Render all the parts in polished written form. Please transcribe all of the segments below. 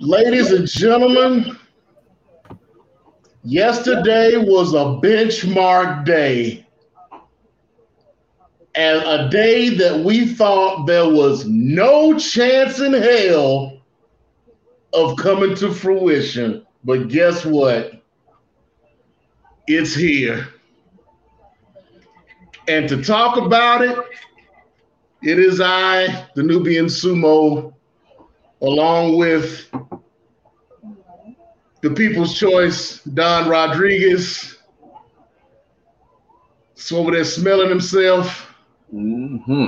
Ladies and gentlemen, yesterday was a benchmark day, and a day that we thought there was no chance in hell of coming to fruition. But guess what? It's here. And to talk about it, it is I, the Nubian Sumo, along with the People's Choice, Don Rodriguez. It's over there smelling himself. Mm-hmm.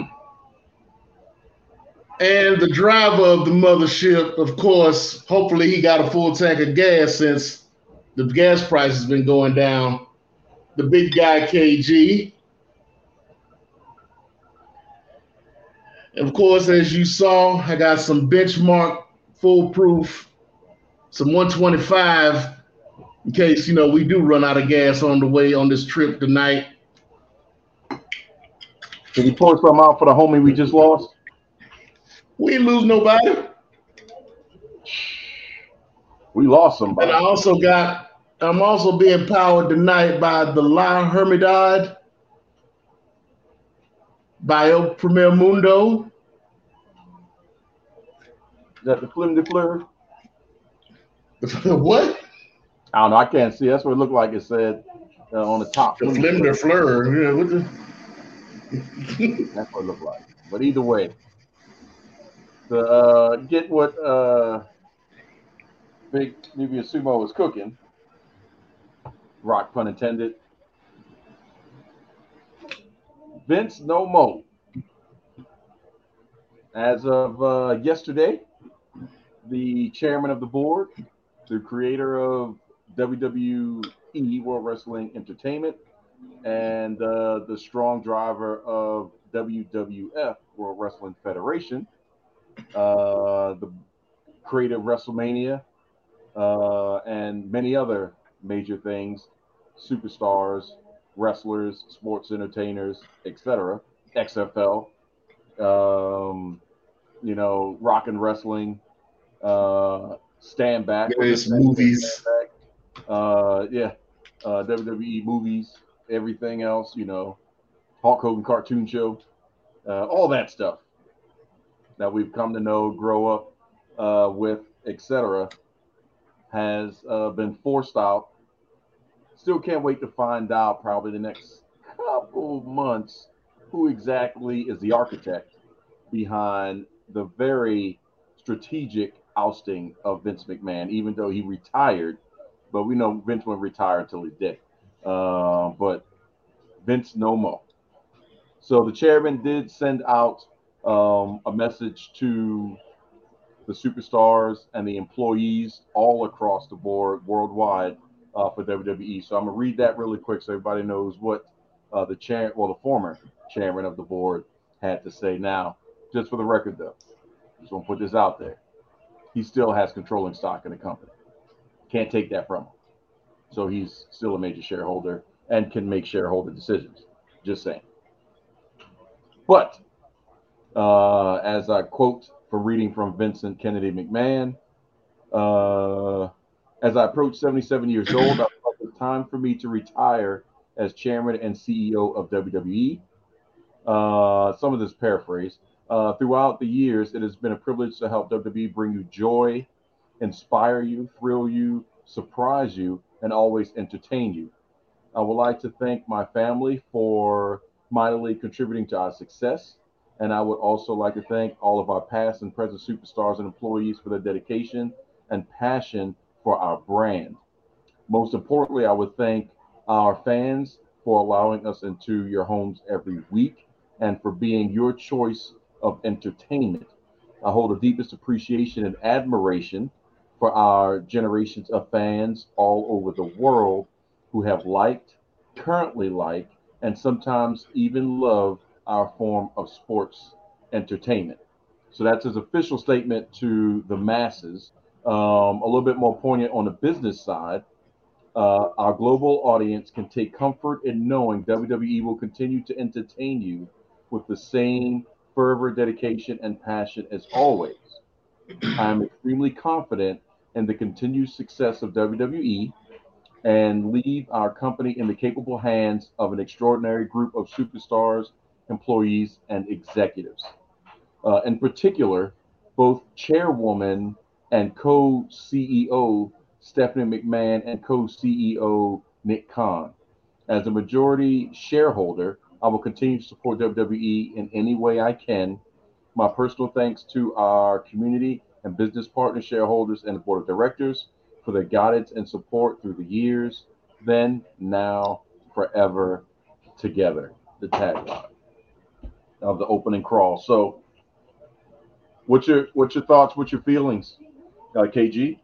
And the driver of the mothership, of course, hopefully he got a full tank of gas since the gas price has been going down. The big guy, KG. Of course, as you saw, I got some benchmark, foolproof, some 125 in case, you know, we do run out of gas on the way on this trip tonight. Can you pour something out for the homie we just lost? We didn't lose nobody. We lost somebody. And I also got, I'm also being powered tonight by the La Hermidad, by El Primer Mundo. Is that the Flim de Fleur? What? I don't know. I can't see. That's what it looked like it said on the top. The Flim de Fleur. Yeah, what the... That's what it looked like. But either way, to get what Big Nubian Sumo was cooking, rock pun intended, Vince no mo. As of yesterday, the chairman of the board, the creator of WWE World Wrestling Entertainment, and the strong driver of WWF World Wrestling Federation, the creator of WrestleMania, and many other major things, superstars, wrestlers, sports entertainers, etc. XFL, you know, rock and wrestling, stand back, movies, WWE movies, everything else, you know, Hulk Hogan cartoon show, all that stuff that we've come to know, grow up with, etc., has been forced out. Still can't wait to find out probably the next couple months who exactly is the architect behind the very strategic ousting of Vince McMahon, even though he retired. But we know Vince won't retire until he's dead. But Vince no more. So the chairman did send out a message to the superstars and the employees all across the board worldwide, for WWE. So I'm going to read that really quick so everybody knows what the former chairman of the board had to say. Now, just for the record, though, just want to put this out there. He still has controlling stock in the company. Can't take that from him. So he's still a major shareholder and can make shareholder decisions. Just saying. But as I quote from reading from Vincent Kennedy McMahon, as I approach 77 years old, I thought it was time for me to retire as chairman and CEO of WWE. Some of this paraphrase. Throughout the years, it has been a privilege to help WWE bring you joy, inspire you, thrill you, surprise you, and always entertain you. I would like to thank my family for mightily contributing to our success. And I would also like to thank all of our past and present superstars and employees for their dedication and passion for our brand. Most importantly, I would thank our fans for allowing us into your homes every week and for being your choice of entertainment. I hold the deepest appreciation and admiration for our generations of fans all over the world who have liked, currently like, and sometimes even love our form of sports entertainment. So that's his official statement to the masses. A little bit more poignant on the business side, our global audience can take comfort in knowing WWE will continue to entertain you with the same fervor, dedication, and passion as always. I'm extremely confident in the continued success of WWE and leave our company in the capable hands of an extraordinary group of superstars, employees, and executives. In particular, both chairwoman and co-CEO Stephanie McMahon and co-CEO Nick Khan. As a majority shareholder, I will continue to support WWE in any way I can. My personal thanks to our community and business partner shareholders and the board of directors for their guidance and support through the years, then, now, forever, together. The tagline of the opening crawl. So, what's your thoughts? What's your feelings, KG?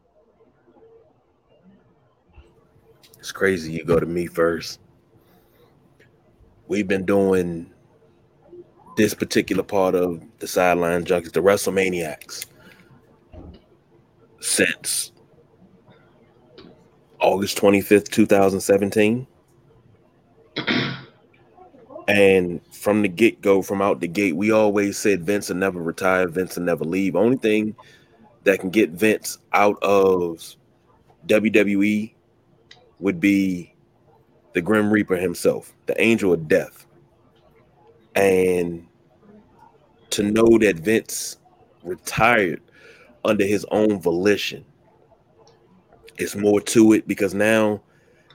It's crazy. You go to me first. We've been doing this particular part of the Sideline Junkies, the WrestleManiacs, since August 25th, 2017. And from the get-go, from out the gate, we always said Vince will never retire, Vince will never leave. Only thing that can get Vince out of WWE would be the Grim Reaper himself, the Angel of Death. And to know that Vince retired under his own volition, it's more to it, because now,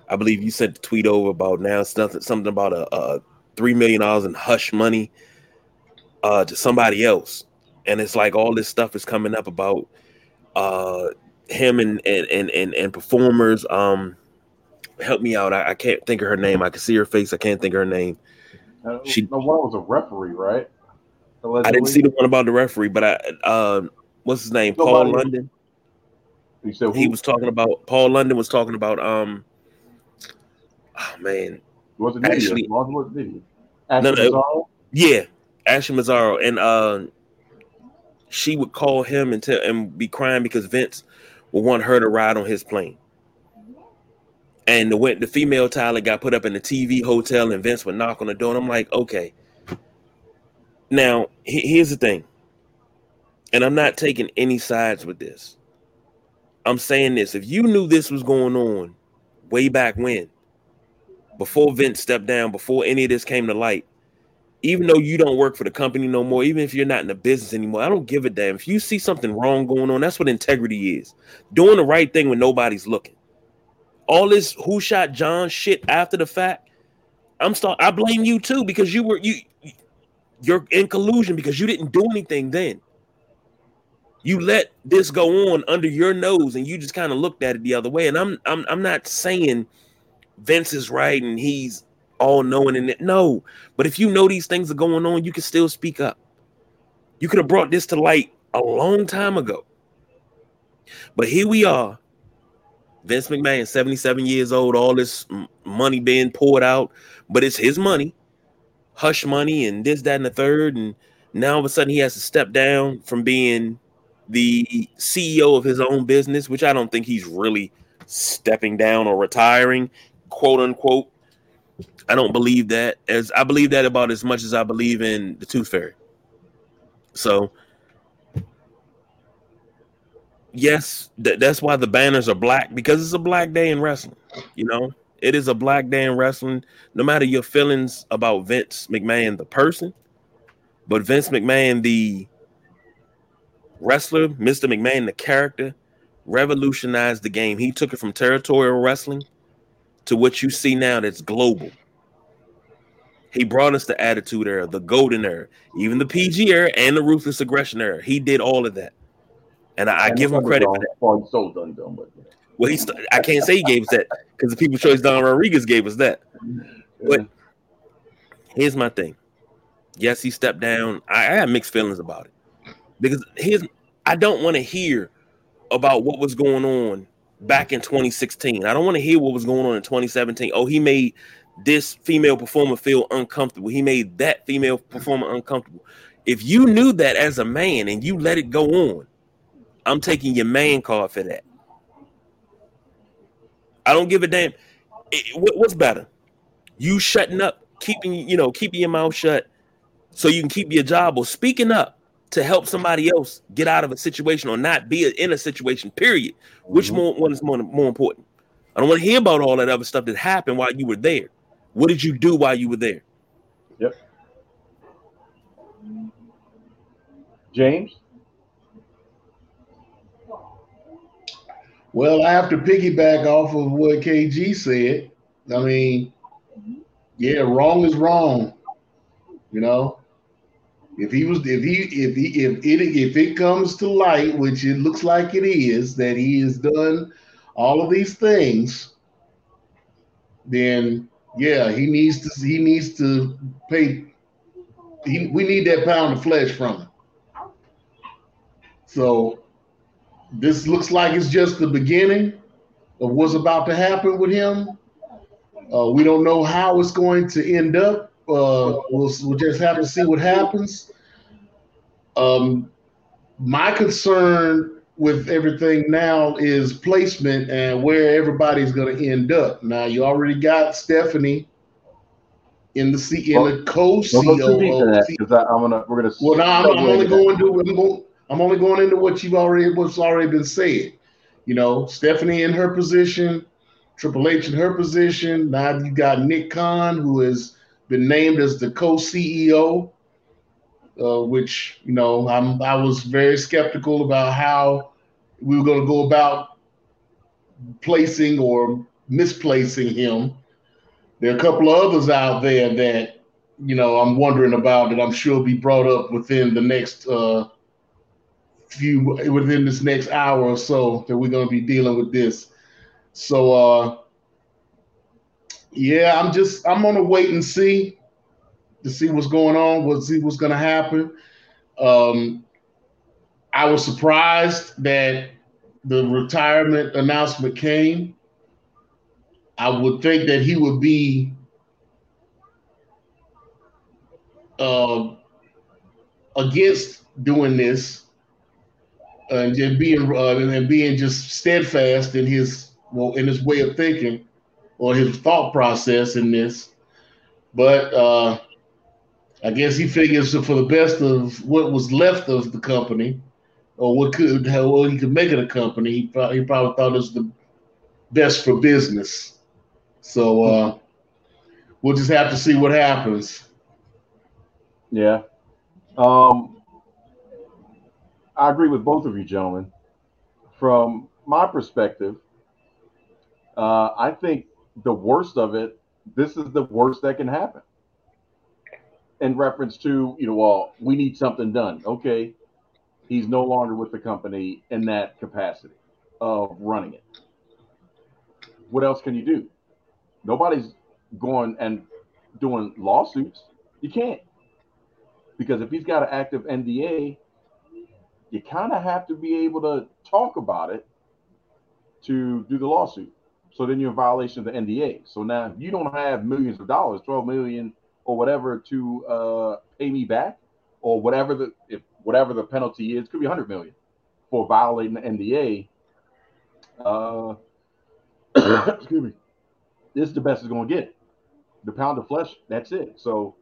I believe you sent the tweet over about now something about a $3 million in hush money to somebody else. And it's like all this stuff is coming up about him and performers. Help me out. I can't think of her name. I can see her face. I can't think of her name. The one was a referee, right? Allegedly. I didn't see the one about the referee, but what's his name? Nobody. Paul London. You said he was talking about, Paul London was talking about, Ashley Mazzaro, and she would call him and tell and be crying because Vince would want her to ride on his plane. And the female Tyler got put up in the TV hotel, and Vince would knock on the door. And I'm like, okay. Now, here's the thing, and I'm not taking any sides with this. I'm saying this: if you knew this was going on way back when, before Vince stepped down, before any of this came to light, even though you don't work for the company no more, even if you're not in the business anymore, I don't give a damn. If you see something wrong going on, that's what integrity is. Doing the right thing when nobody's looking. All this who shot John shit after the fact, I blame you too, because you're in collusion, because you didn't do anything then. You let this go on under your nose, and you just kind of looked at it the other way. And I'm not saying Vince is right and he's all knowing in it. No, but if you know these things are going on, you can still speak up. You could have brought this to light a long time ago. But here we are, Vince McMahon, 77 years old, all this money being poured out, but it's his money, hush money, and this, that, and the third. And now all of a sudden he has to step down from being the CEO of his own business, which I don't think he's really stepping down or retiring, quote unquote. I don't believe that. As I believe that about as much as I believe in the Tooth Fairy. So yes, that's why the banners are black, because it's a black day in wrestling. You know, it is a black day in wrestling, no matter your feelings about Vince McMahon, the person, but Vince McMahon, the wrestler, Mr. McMahon, the character, revolutionized the game. He took it from territorial wrestling to what you see now that's global. He brought us the Attitude Era, the Golden Era, even the PG Era, and the Ruthless Aggression Era. He did all of that. And I give him credit for that. So dumb, but yeah. Well, I can't say he gave us that, because the People's Choice Don Rodriguez gave us that. But here's my thing. Yes, he stepped down. I have mixed feelings about it, because I don't want to hear about what was going on back in 2016. I don't want to hear what was going on in 2017. Oh, he made this female performer feel uncomfortable. He made that female performer uncomfortable. If you knew that as a man and you let it go on, I'm taking your man card for that. I don't give a damn. What's better? You shutting up, keeping your mouth shut so you can keep your job, or speaking up to help somebody else get out of a situation or not be in a situation, period. Which one is more important? I don't want to hear about all that other stuff that happened while you were there. What did you do while you were there? Yep. James? Well, I have to piggyback off of what KG said. I mean, yeah, wrong is wrong. You know, if it comes to light, which it looks like it is, that he has done all of these things, then yeah, he needs to pay. We need that pound of flesh from him. So this looks like it's just the beginning of what's about to happen with him. We don't know how it's going to end up. We'll just have to see what happens. My concern with everything now is placement and where everybody's going to end up. Now, you already got Stephanie in the co-CEO. I'm only going into what's already been said. You know, Stephanie in her position, Triple H in her position. Now you got Nick Khan, who has been named as the co-CEO, which, you know, I was very skeptical about how we were going to go about placing or misplacing him. There are a couple of others out there that, you know, I'm wondering about that I'm sure will be brought up within the next within this next hour or so that we're going to be dealing with this. So yeah, I'm going to wait and see to see what's going on, we'll see what's going to happen. I was surprised that the retirement announcement came. I would think that he would be against doing this. And being just steadfast in his way of thinking or his thought process in this, but I guess he figures for the best of what was left of the company or what he could make of the company. He probably thought it was the best for business. So we'll just have to see what happens. Yeah. I agree with both of you gentlemen. From my perspective, I think the worst of it, this is the worst that can happen. In reference to, you know, well, we need something done. Okay, he's no longer with the company in that capacity of running it. What else can you do? Nobody's going and doing lawsuits. You can't. Because if he's got an active NDA, you kind of have to be able to talk about it to do the lawsuit. So then you're in violation of the NDA. So now if you don't have millions of dollars, 12 million or whatever to pay me back or whatever the penalty is, could be 100 million for violating the NDA. Excuse me. This is the best it's going to get. The pound of flesh, that's it. So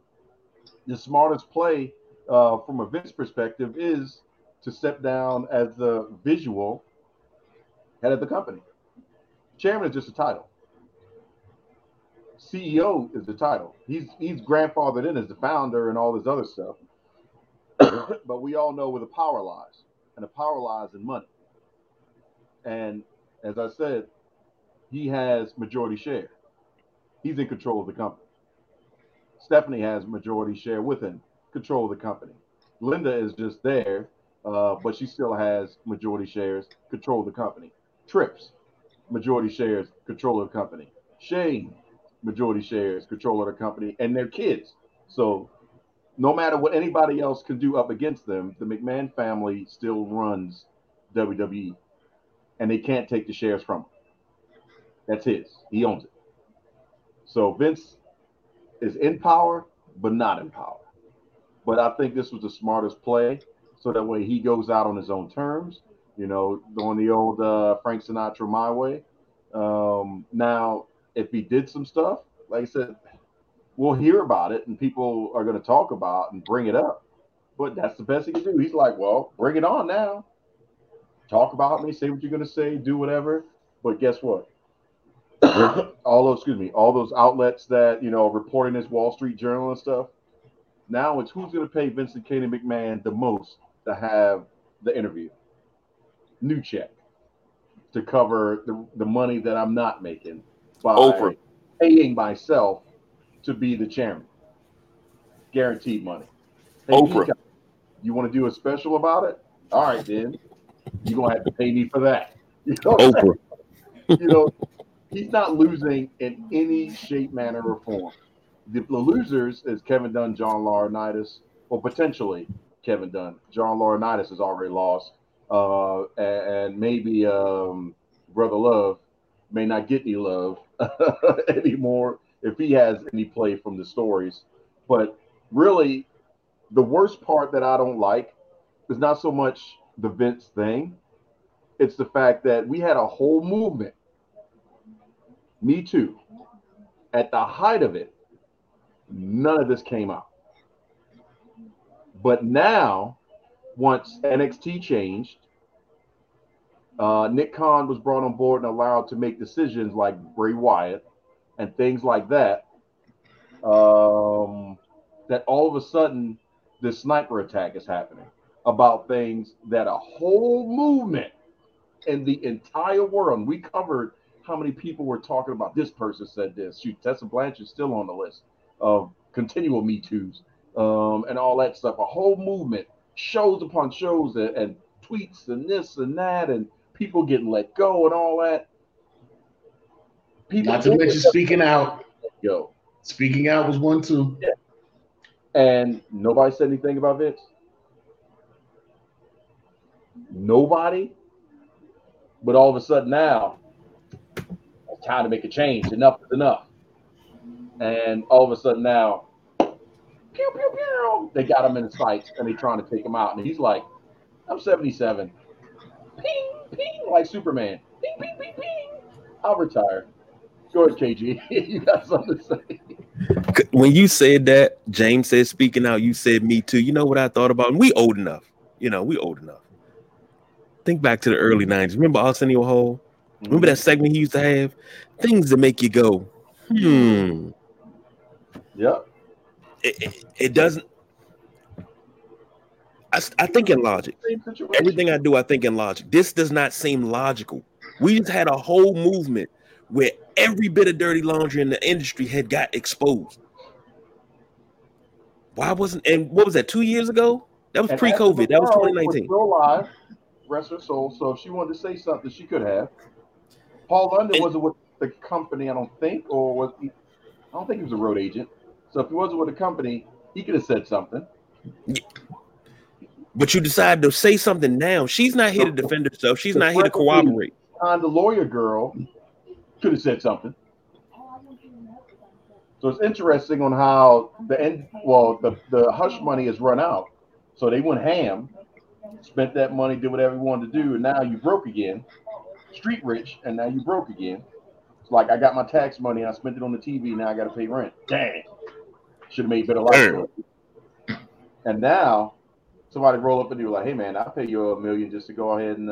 the smartest play from a Vince perspective is to step down as the visual head of the company. Chairman is just a title. CEO is the title. He's grandfathered in as the founder and all this other stuff. But we all know where the power lies, and the power lies in money. And as I said, he has majority share. He's in control of the company. Stephanie has majority share with him, control of the company. Linda is just there. But she still has majority shares, control of the company. Trips, majority shares, control of the company. Shane, majority shares, control of the company, and their kids. So no matter what anybody else can do up against them, the McMahon family still runs WWE, and they can't take the shares from him. That's his. He owns it. So Vince is in power, but not in power. But I think this was the smartest play. So that way he goes out on his own terms, you know, doing the old Frank Sinatra my way. Now, if he did some stuff, like I said, we'll hear about it and people are going to talk about and bring it up. But that's the best he can do. He's like, well, bring it on now. Talk about me. Say what you're going to say. Do whatever. But guess what? all those outlets that, you know, reporting this Wall Street Journal and stuff. Now it's who's going to pay Vincent Kennedy McMahon the most to have the interview. New check to cover the money that I'm not making by paying myself to be the chairman. Guaranteed money. Hey, you want to do a special about it? All right, then. You're going to have to pay me for that. You know, Oprah. You know, he's not losing in any shape, manner, or form. The losers is Kevin Dunn, John Laurinaitis, or potentially Kevin Dunn. John Laurinaitis has already lost. And maybe Brother Love may not get any love anymore if he has any play from the stories. But really, the worst part that I don't like is not so much the Vince thing. It's the fact that we had a whole movement, Me Too, at the height of it. None of this came out. But now, once NXT changed, Nick Khan was brought on board and allowed to make decisions like Bray Wyatt and things like that, that all of a sudden this sniper attack is happening about things that a whole movement in the entire world, we covered how many people were talking about this person said this. Shoot, Tessa Blanchard's still on the list of continual Me Too's and all that stuff. A whole movement, shows upon shows and tweets and this and that and people getting let go and all that. People, not to mention speaking out. Yo, speaking out was one too. Yeah. And nobody said anything about Vince. Nobody. But all of a sudden now, it's time to make a change. Enough is enough. And all of a sudden now, pew, pew, pew, they got him in the sights and they're trying to take him out. And he's like, I'm 77. Ping, ping, like Superman. Ping, ping, ping, ping. I'll retire. Go ahead, KG. You got something to say. When you said that, James said speaking out, you said Me Too. You know what I thought about? We old enough. You know, we old enough. Think back to the early 90s. Remember Arsenio Hall? Remember that segment he used to have? Things that make you go, Yep. It doesn't. I think in logic. Everything I do, I think in logic. This does not seem logical. We just had a whole movement where every bit of dirty laundry in the industry had got exposed. Why wasn't? And what was that? 2 years ago? That was pre-COVID. That was 2019. Still alive, rest her soul. So if she wanted to say something, she could have. Paul London wasn't with the company, I don't think, or was he? I don't think he was a road agent. So if he wasn't with the company, he could have said something. Yeah. But you decide to say something now. She's not here to defend herself. She's not here to corroborate. The lawyer girl could have said something. So it's interesting on how the hush money has run out. So they went ham, spent that money, did whatever you wanted to do, and now you broke again. Street rich, and now you broke again. It's like I got my tax money, and I spent it on the TV, now I got to pay rent. Dang. Should have made better life. And now somebody roll up and do like, hey man, I'll pay you $1 million just to go ahead and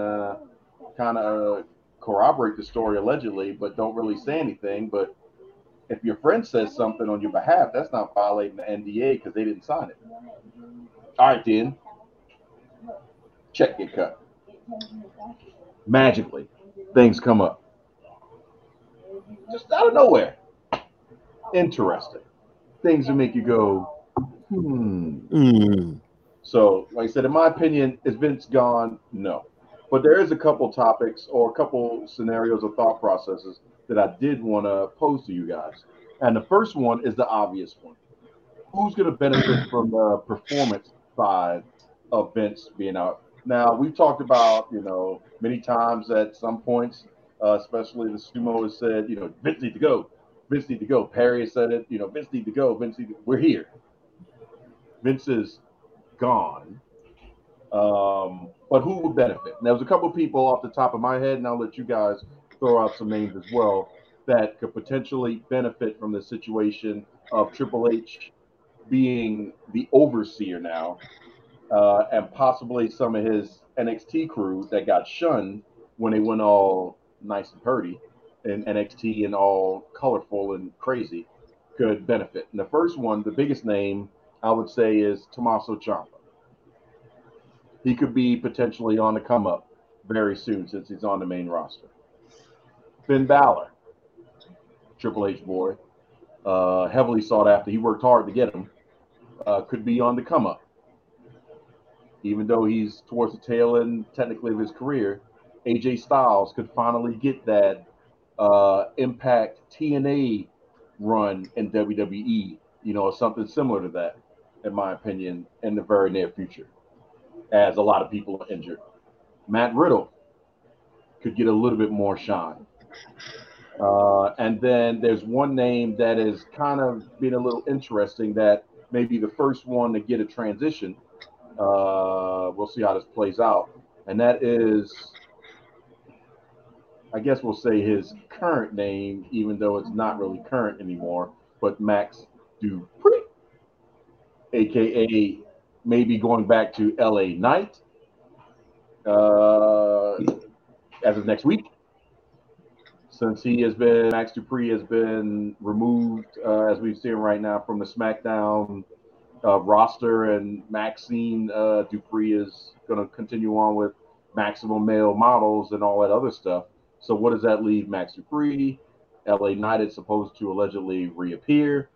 kind of corroborate the story allegedly, but don't really say anything. But if your friend says something on your behalf, that's not violating the NDA because they didn't sign it. All right, then. Check get cut. Magically, things come up. Just out of nowhere. Interesting. Things that make you go, So, like I said, in my opinion, is Vince gone? No. But there is a couple topics or a couple scenarios or thought processes that I did want to pose to you guys. And the first one is the obvious one. Who's going to benefit from the performance side of Vince being out? Now, we've talked about, you know, many times at some points, especially the sumo has said, you know, Vince need to go. Vince need to go. Perry said it. You know, Vince need to go. Vince need to go. We're here. Vince is gone. But who would benefit? And there was a couple of people off the top of my head, and I'll let you guys throw out some names as well, that could potentially benefit from the situation of Triple H being the overseer now and possibly some of his NXT crew that got shunned when they went all nice and purdy and NXT and all colorful and crazy could benefit. And the first one, the biggest name I would say is Tommaso Ciampa. He could be potentially on the come up very soon since he's on the main roster. Finn Balor, Triple H boy, heavily sought after. He worked hard to get him. Could be on the come up. Even though he's towards the tail end technically of his career, AJ Styles could finally get that Impact TNA run in WWE, you know, or something similar to that, in my opinion, in the very near future, as a lot of people are injured. Matt Riddle could get a little bit more shine. And then there's one name that is kind of being a little interesting that may be the first one to get a transition. We'll see how this plays out. And that is, I guess we'll say his current name, even though it's not really current anymore, but Max Dupri, a.k.a. maybe going back to L.A. Knight as of next week, since Max Dupri has been removed, as we've seen right now, from the SmackDown roster, and Maxine Dupri is going to continue on with Maximum Male Models and all that other stuff. So what does that leave Max Dupri? L.A. Knight is supposed to allegedly reappear,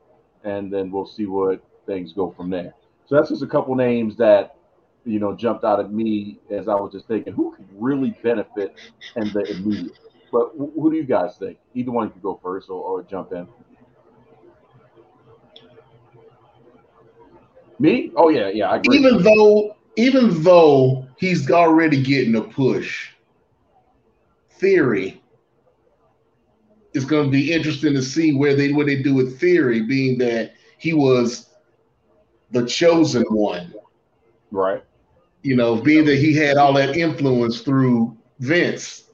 and then we'll see what things go from there. So that's just a couple names that, you know, jumped out at me as I was just thinking, who could really benefit in the immediate? But who do you guys think? Either one could go first or jump in. Me? Oh, yeah, I agree. Even though he's already getting a push, Theory, it's going to be interesting to see what they do with Theory, being that he was the chosen one. Right. You know, being that he had all that influence through Vince.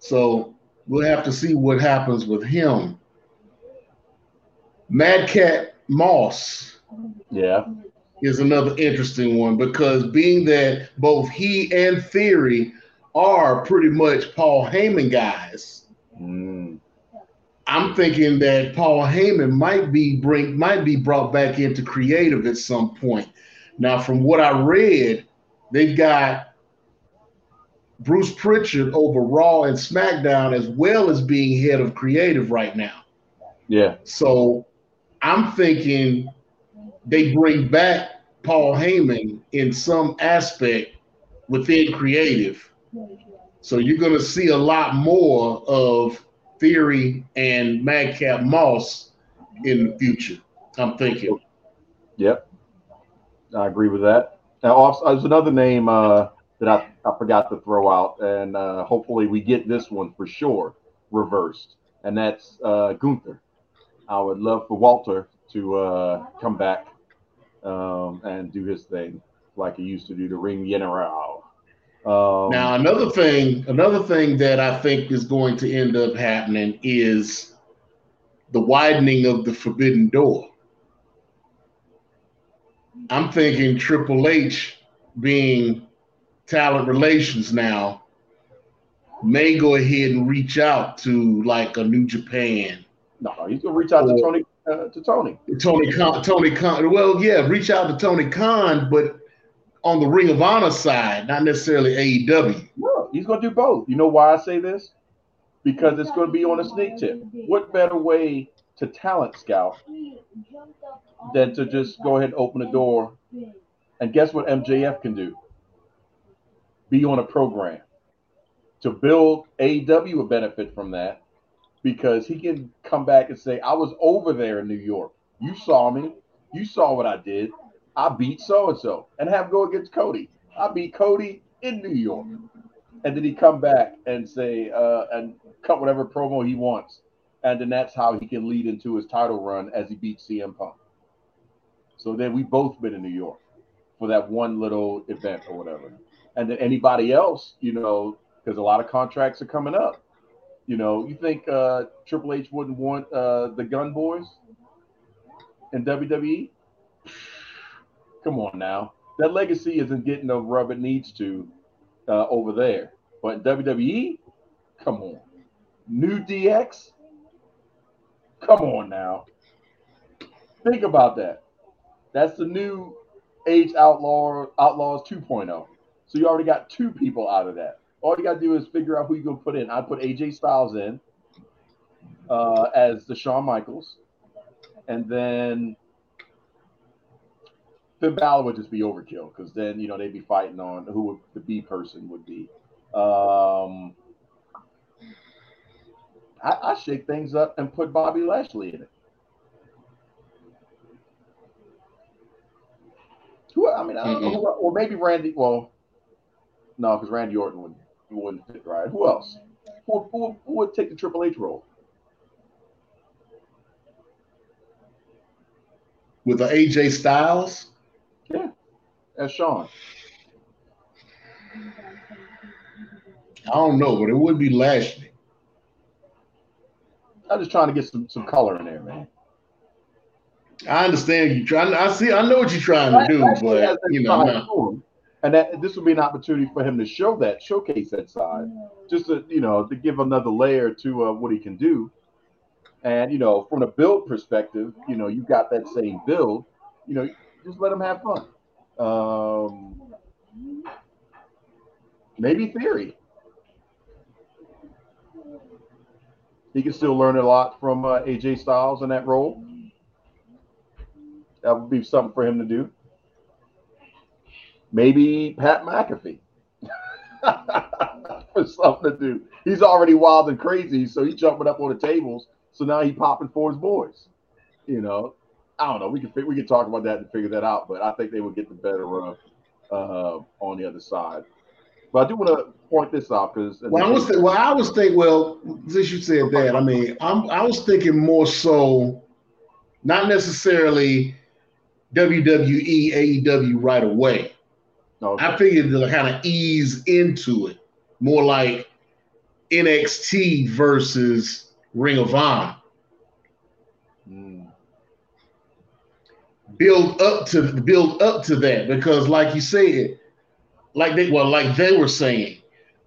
So we'll have to see what happens with him. Madcap Moss. Yeah. Is another interesting one, because being that both he and Theory are pretty much Paul Heyman guys. Mm. I'm thinking that Paul Heyman might be brought back into creative at some point. Now, from what I read, they've got Bruce Pritchard over Raw and SmackDown, as well as being head of creative right now. Yeah. So I'm thinking they bring back Paul Heyman in some aspect within creative. So you're going to see a lot more of Theory and Madcap Moss in the future, I'm thinking. Yep. I agree with that. Now, also, there's another name that I forgot to throw out, and hopefully we get this one for sure reversed, and that's Gunther. I would love for Walter to come back and do his thing like he used to do, the Ring General. Now, another thing that I think is going to end up happening is the widening of the forbidden door. I'm thinking Triple H, being talent relations now, may go ahead and reach out to like a New Japan. No, he's gonna reach out to Tony. Tony Khan. Well, yeah, reach out to Tony Khan, but on the Ring of Honor side, not necessarily AEW. No, he's gonna do both. You know why I say this? Because it's gonna be on a sneak tip. What better way to talent scout than to just go ahead and open the door? And guess what MJF can do? Be on a program to build AEW a benefit from that, because he can come back and say, I was over there in New York. You saw me. You saw what I did. I beat so-and-so, and have go against Cody. I beat Cody in New York. And then he come back and say, and cut whatever promo he wants. And then that's how he can lead into his title run as he beat CM Punk. So then we both been in New York for that one little event or whatever. And then anybody else, you know, because a lot of contracts are coming up. You know, you think Triple H wouldn't want the Gun Boys in WWE? Come on now. that legacy isn't getting the rub it needs to over there. But WWE, come on. New DX, come on now. Think about that. That's the new age Outlaws 2.0. So you already got two people out of that. All you got to do is figure out who you're going to put in. I put AJ Styles in as the Shawn Michaels. And then Finn Balor would just be overkill because then, you know, they'd be fighting on who would the B person would be. I shake things up and put Bobby Lashley in it. I don't know. Or maybe Randy. Well, no, because Randy Orton wouldn't fit right. Who else? Who would take the Triple H role? With the AJ Styles? Yeah. That's Shawn. I don't know, but it would be Lashley. I'm just trying to get some color in there, man. I understand you trying. I see. I know what you're trying to do, but you know, and that this would be an opportunity for him to show that, showcase that side, just to to give another layer to what he can do. And from the build perspective, you got that same build. Just let him have fun. Maybe Theory. He can still learn a lot from AJ Styles in that role. That would be something for him to do. Maybe Pat McAfee for something to do. He's already wild and crazy, so he's jumping up on the tables. So now he's popping for his boys. I don't know. We can talk about that and figure that out. But I think they would get the better run on the other side. But I do want to point this out because since you said that, I was thinking more so. Not necessarily WWE, AEW right away. Okay. I figured they'll kind of ease into it. More like NXT versus Ring of Honor. Mm. Build up to that because like you said, like they were saying,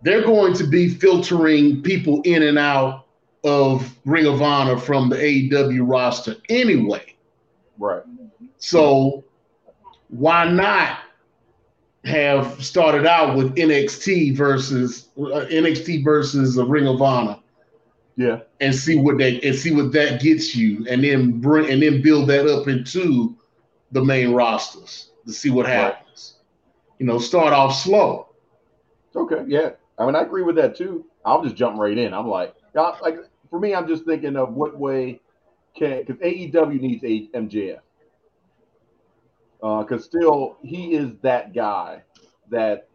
they're going to be filtering people in and out of Ring of Honor from the AEW roster anyway. Right. So why not have started out with NXT versus the Ring of Honor? Yeah. And see what that gets you and then build that up into the main rosters to see what happens. Right. Start off slow. Okay, yeah. I agree with that too. I'll just jump right in. I'm like for me, I'm just thinking of what way because AEW needs MJF. Because still, he is that guy that,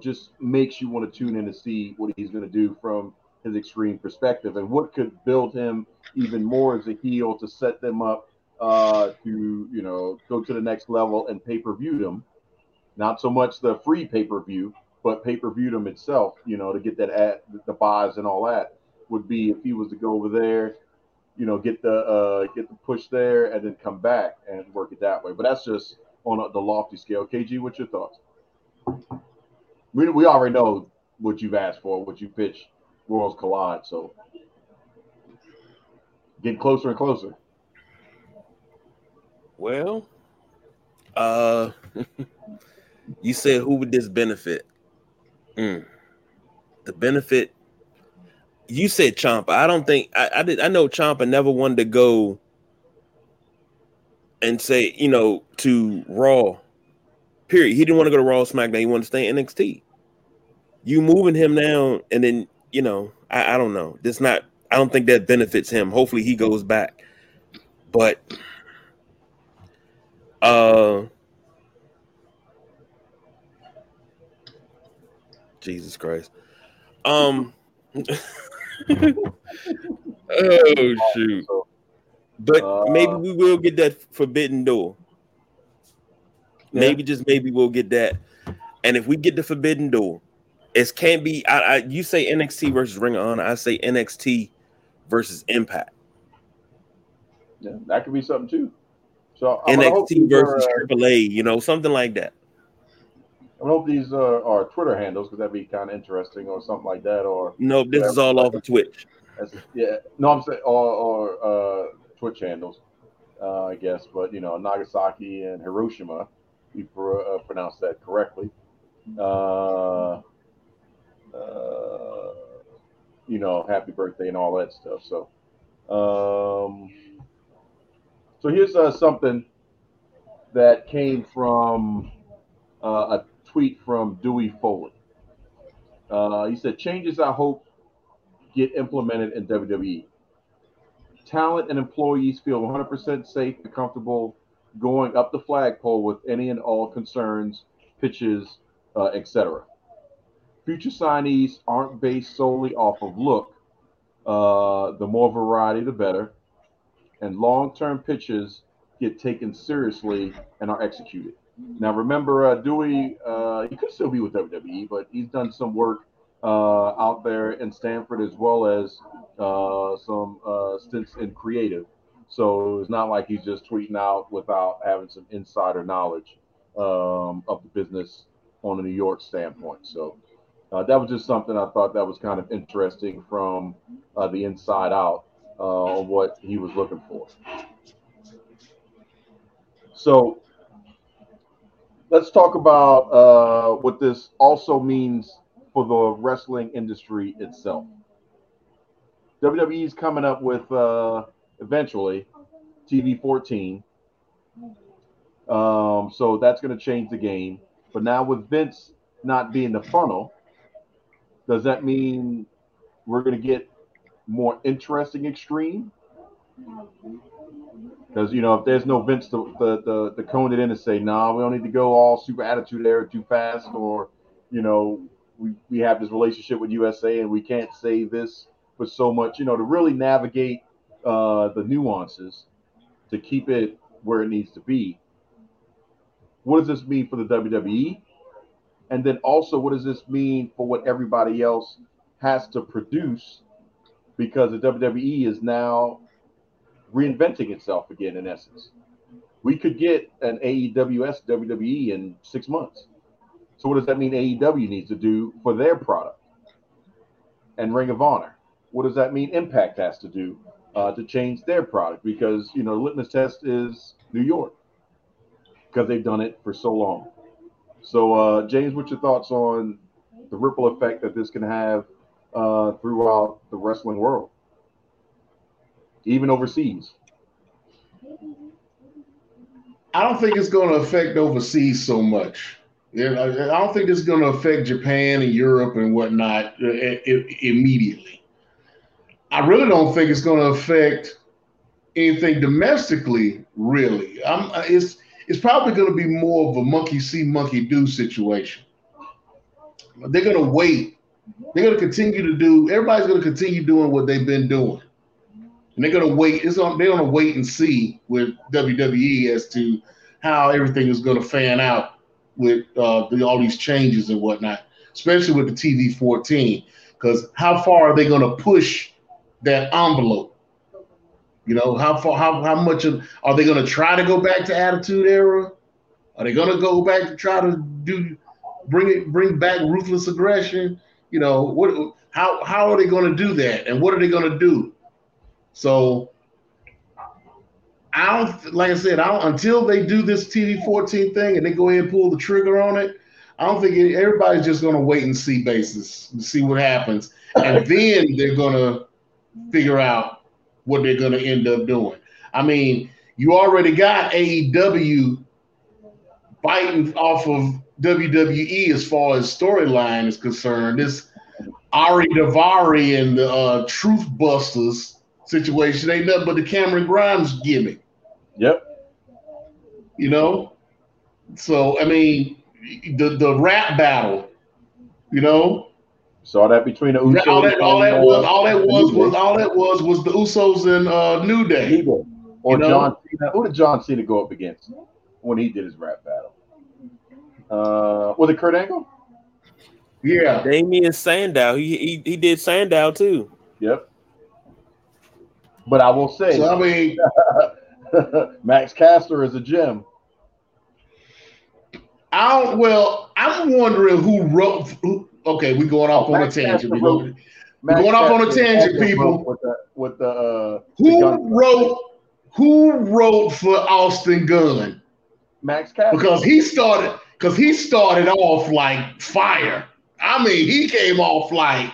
just makes you want to tune in to see what he's going to do from his extreme perspective. And what could build him even more as a heel to set them up to, go to the next level and pay-per-view them. Not so much the free pay-per-view, but pay-per-view them itself, to get that at the buys and all that. Would be if he was to go over there, get the push there and then come back and work it that way. But that's just on the lofty scale. KG, what's your thoughts? We already know what you've asked for, what you pitched, Worlds Collide. So get closer and closer. Well, you said who would this benefit? The benefit. You said Ciampa. I don't think I did. I know Ciampa never wanted to go and say, to Raw. Period. He didn't want to go to Raw, SmackDown. He wanted to stay in NXT. You moving him now, and then I don't know. That's not. I don't think that benefits him. Hopefully, he goes back. But Jesus Christ. Oh shoot! But maybe we will get that Forbidden Door. Yeah. Maybe just maybe we'll get that. And if we get the Forbidden Door, it can't be. You say NXT versus Ring of Honor. I say NXT versus Impact. Yeah, that could be something too. So NXT versus Triple A, something like that. I hope these are Twitter handles, because that'd be kind of interesting or something like that. Or nope, this is all off of Twitch. Yeah, no, I'm saying or Twitch handles, I guess. But you know, Nagasaki and Hiroshima, you pronounced that correctly. You know, happy birthday and all that stuff. So, so here's something that came from a tweet from Dewey Foley. He said, changes I hope get implemented in WWE. Talent and employees feel 100% safe and comfortable going up the flagpole with any and all concerns, pitches, etc. Future signees aren't based solely off of look. The more variety, the better. And long-term pitches get taken seriously and are executed. Now, remember, Dewey, he could still be with WWE, but he's done some work out there in Stanford, as well as some stints in creative. So it's not like he's just tweeting out without having some insider knowledge of the business on a New York standpoint. So that was just something I thought that was kind of interesting from the inside out on what he was looking for. So let's talk about what this also means for the wrestling industry itself. WWE is coming up with eventually TV 14. So that's going to change the game. But now with Vince not being the funnel, does that mean we're going to get more interesting extreme? Because, you know, if there's no Vince to cone it in and say, nah, we don't need to go all super attitude era too fast, or, you know, we have this relationship with USA and we can't say this with so much, you know, to really navigate the nuances to keep it where it needs to be. What does this mean for the WWE? And then also, what does this mean for what everybody else has to produce? Because the WWE is now reinventing itself again, in essence. We could get an AEW-esque WWE in 6 months. So what does that mean AEW needs to do for their product? And Ring of Honor, what does that mean Impact has to do to change their product? Because, you know, the litmus test is New York, because they've done it for so long. So, James, what's your thoughts on the ripple effect that this can have throughout the wrestling world, even overseas? I don't think it's going to affect overseas so much. You know, I don't think it's going to affect Japan and Europe and whatnot immediately. I really don't think it's going to affect anything domestically, really. It's probably going to be more of a monkey see, monkey do situation. They're going to wait. They're going to continue to do. Everybody's going to continue doing what they've been doing. And they're going to wait. They're going to wait and see with WWE as to how everything is going to fan out with all these changes and whatnot, especially with the TV 14, because how far are they going to push that envelope? You know, how much are they going to try to go back to Attitude Era? Are they going to go back to try to bring back ruthless aggression? You know, what? How are they going to do that, and what are they going to do? So, until they do this TV 14 thing and they go ahead and pull the trigger on it, I don't think everybody's just going to wait and see basis and see what happens, and then they're going to figure out what they're going to end up doing. I mean, you already got AEW biting off of WWE as far as storyline is concerned. This Ari Daivari and the Truth Busters situation ain't nothing but the Cameron Grimes gimmick. Yep. You know? So, I mean, the rap battle, you know? Saw that between the Usos. All that was the Usos and New Day. New Day. Or John Cena. Who did John Cena go up against when he did his rap battle? Was it Kurt Angle? Yeah. Damian Sandow. He did Sandow too. Yep. But I will say, so, I mean, Max Caster is a gem. I'm wondering who wrote. Okay, we're going off on a tangent. People. Who wrote for Austin Gunn? Max Caster. Because he started off like fire. I mean, he came off like,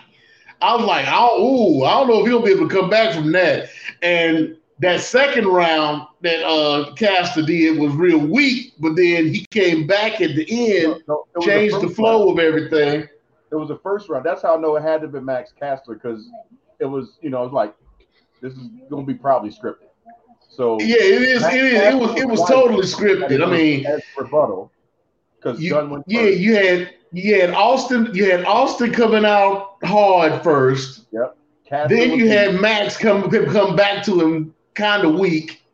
I was like, I don't know if he'll be able to come back from that. And that second round that Caster did was real weak, but then he came back at the end, changed the flow of everything. It was the first round. That's how I know it had to be Max Caster, because it was, it was like, this is going to be probably scripted. So yeah, it is. It was totally scripted. I mean, as rebuttal, because you had Austin. You had Austin coming out hard first. Yep. Then you had Max come back to him kind of weak.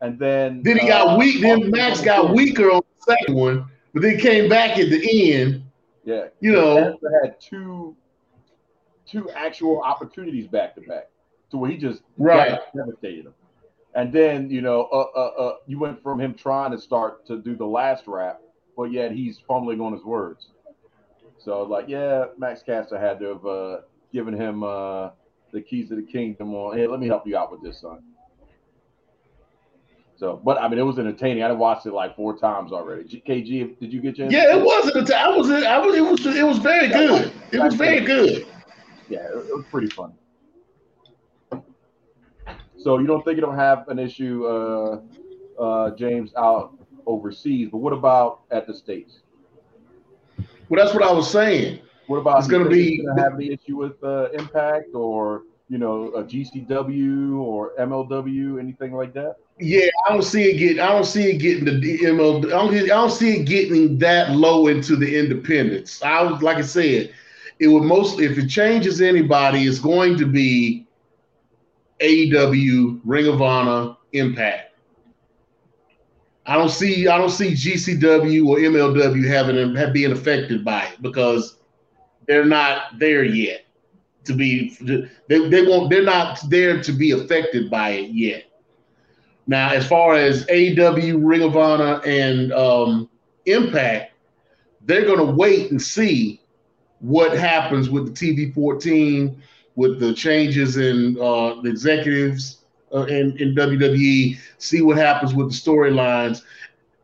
And then he got weak. Then Max got weaker on the second one, but then came back at the end. Yeah. Master had two actual opportunities back to back, to where he just devastated him. And then, you went from him trying to start to do the last rap, but yet he's fumbling on his words. So, Max Caster had to have given him the keys of the kingdom on, hey, let me help you out with this, son. So, but, I mean, it was entertaining. I watched it like 4 times already. KG, did you get your answer? Yeah, it was entertaining. It was very good. It was very good. Yeah, it was pretty fun. So you don't think you don't have an issue, James, out overseas, but what about at the States? Well, that's what I was saying. What about it's going to be have the issue with Impact or a GCW or MLW, anything like that? Yeah, I don't see it getting that low into the independents. It would mostly, if it changes anybody, it's going to be AEW, Ring of Honor, Impact. I don't see GCW or MLW being affected by it because they're not there yet to be. They're not there to be affected by it yet. Now, as far as AEW, Ring of Honor, and Impact, they're gonna wait and see what happens with the TV-14. With the changes in the executives in WWE, see what happens with the storylines,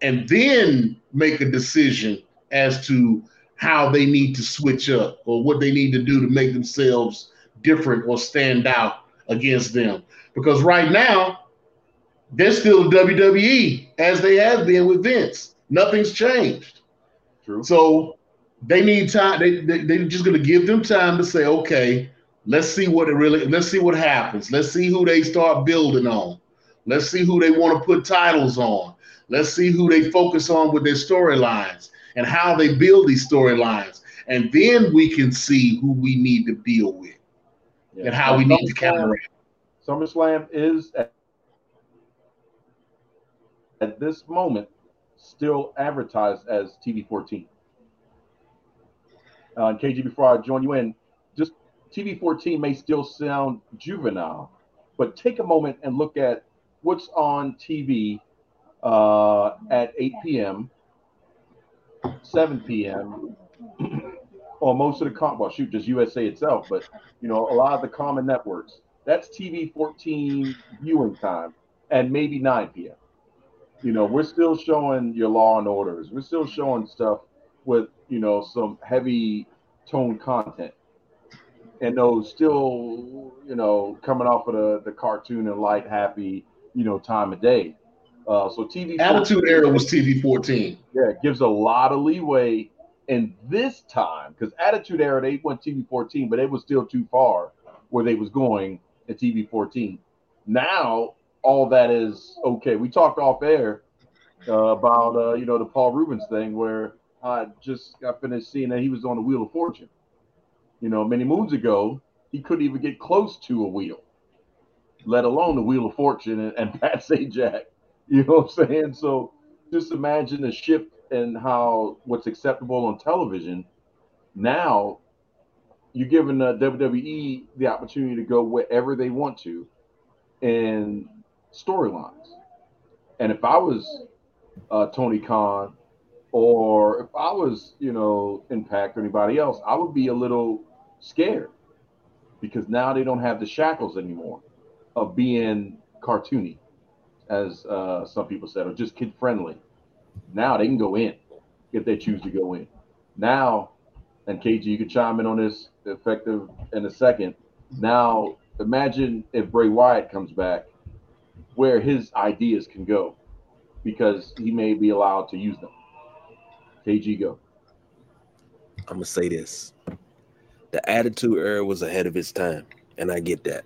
and then make a decision as to how they need to switch up or what they need to do to make themselves different or stand out against them. Because right now, they're still WWE as they have been with Vince. Nothing's changed. True. So they need time. They're just going to give them time to say, okay, let's see what happens. Let's see who they start building on. Let's see who they want to put titles on. Let's see who they focus on with their storylines and how they build these storylines. And then we can see who we need to deal with and how we need to counteract. SummerSlam is at this moment still advertised as TV-14. KG, before I join you in, just TV-14 may still sound juvenile, but take a moment and look at what's on TV at 8 p.m., 7 p.m., or most of the just USA itself, but a lot of the common networks. That's TV-14 viewing time, and maybe 9 p.m. We're still showing your Law and Orders. We're still showing stuff with some heavy tone content. And those still, coming off of the cartoon and light, happy, time of day. So TV Attitude Era was TV-14. Yeah, it gives a lot of leeway in this time because Attitude Era, they went TV-14, but it was still too far where they was going at TV-14. Now, all that is okay. We talked off air about, the Paul Reubens thing where I just got finished seeing that he was on the Wheel of Fortune. Many moons ago, he couldn't even get close to a wheel, let alone the Wheel of Fortune and Pat Sajak. You know what I'm saying? So just imagine the shift in how what's acceptable on television. Now you're giving the WWE the opportunity to go wherever they want to in storylines. And if I was Tony Khan Or if I was, you know, Impact or anybody else, I would be a little scared because now they don't have the shackles anymore of being cartoony, as some people said, or just kid friendly. Now they can go in if they choose to go in. Now, and KG, you can chime in on this effective in a second. Now, imagine if Bray Wyatt comes back, where his ideas can go because he may be allowed to use them. KG, go. I'm going to say this. The Attitude Era was ahead of its time, and I get that.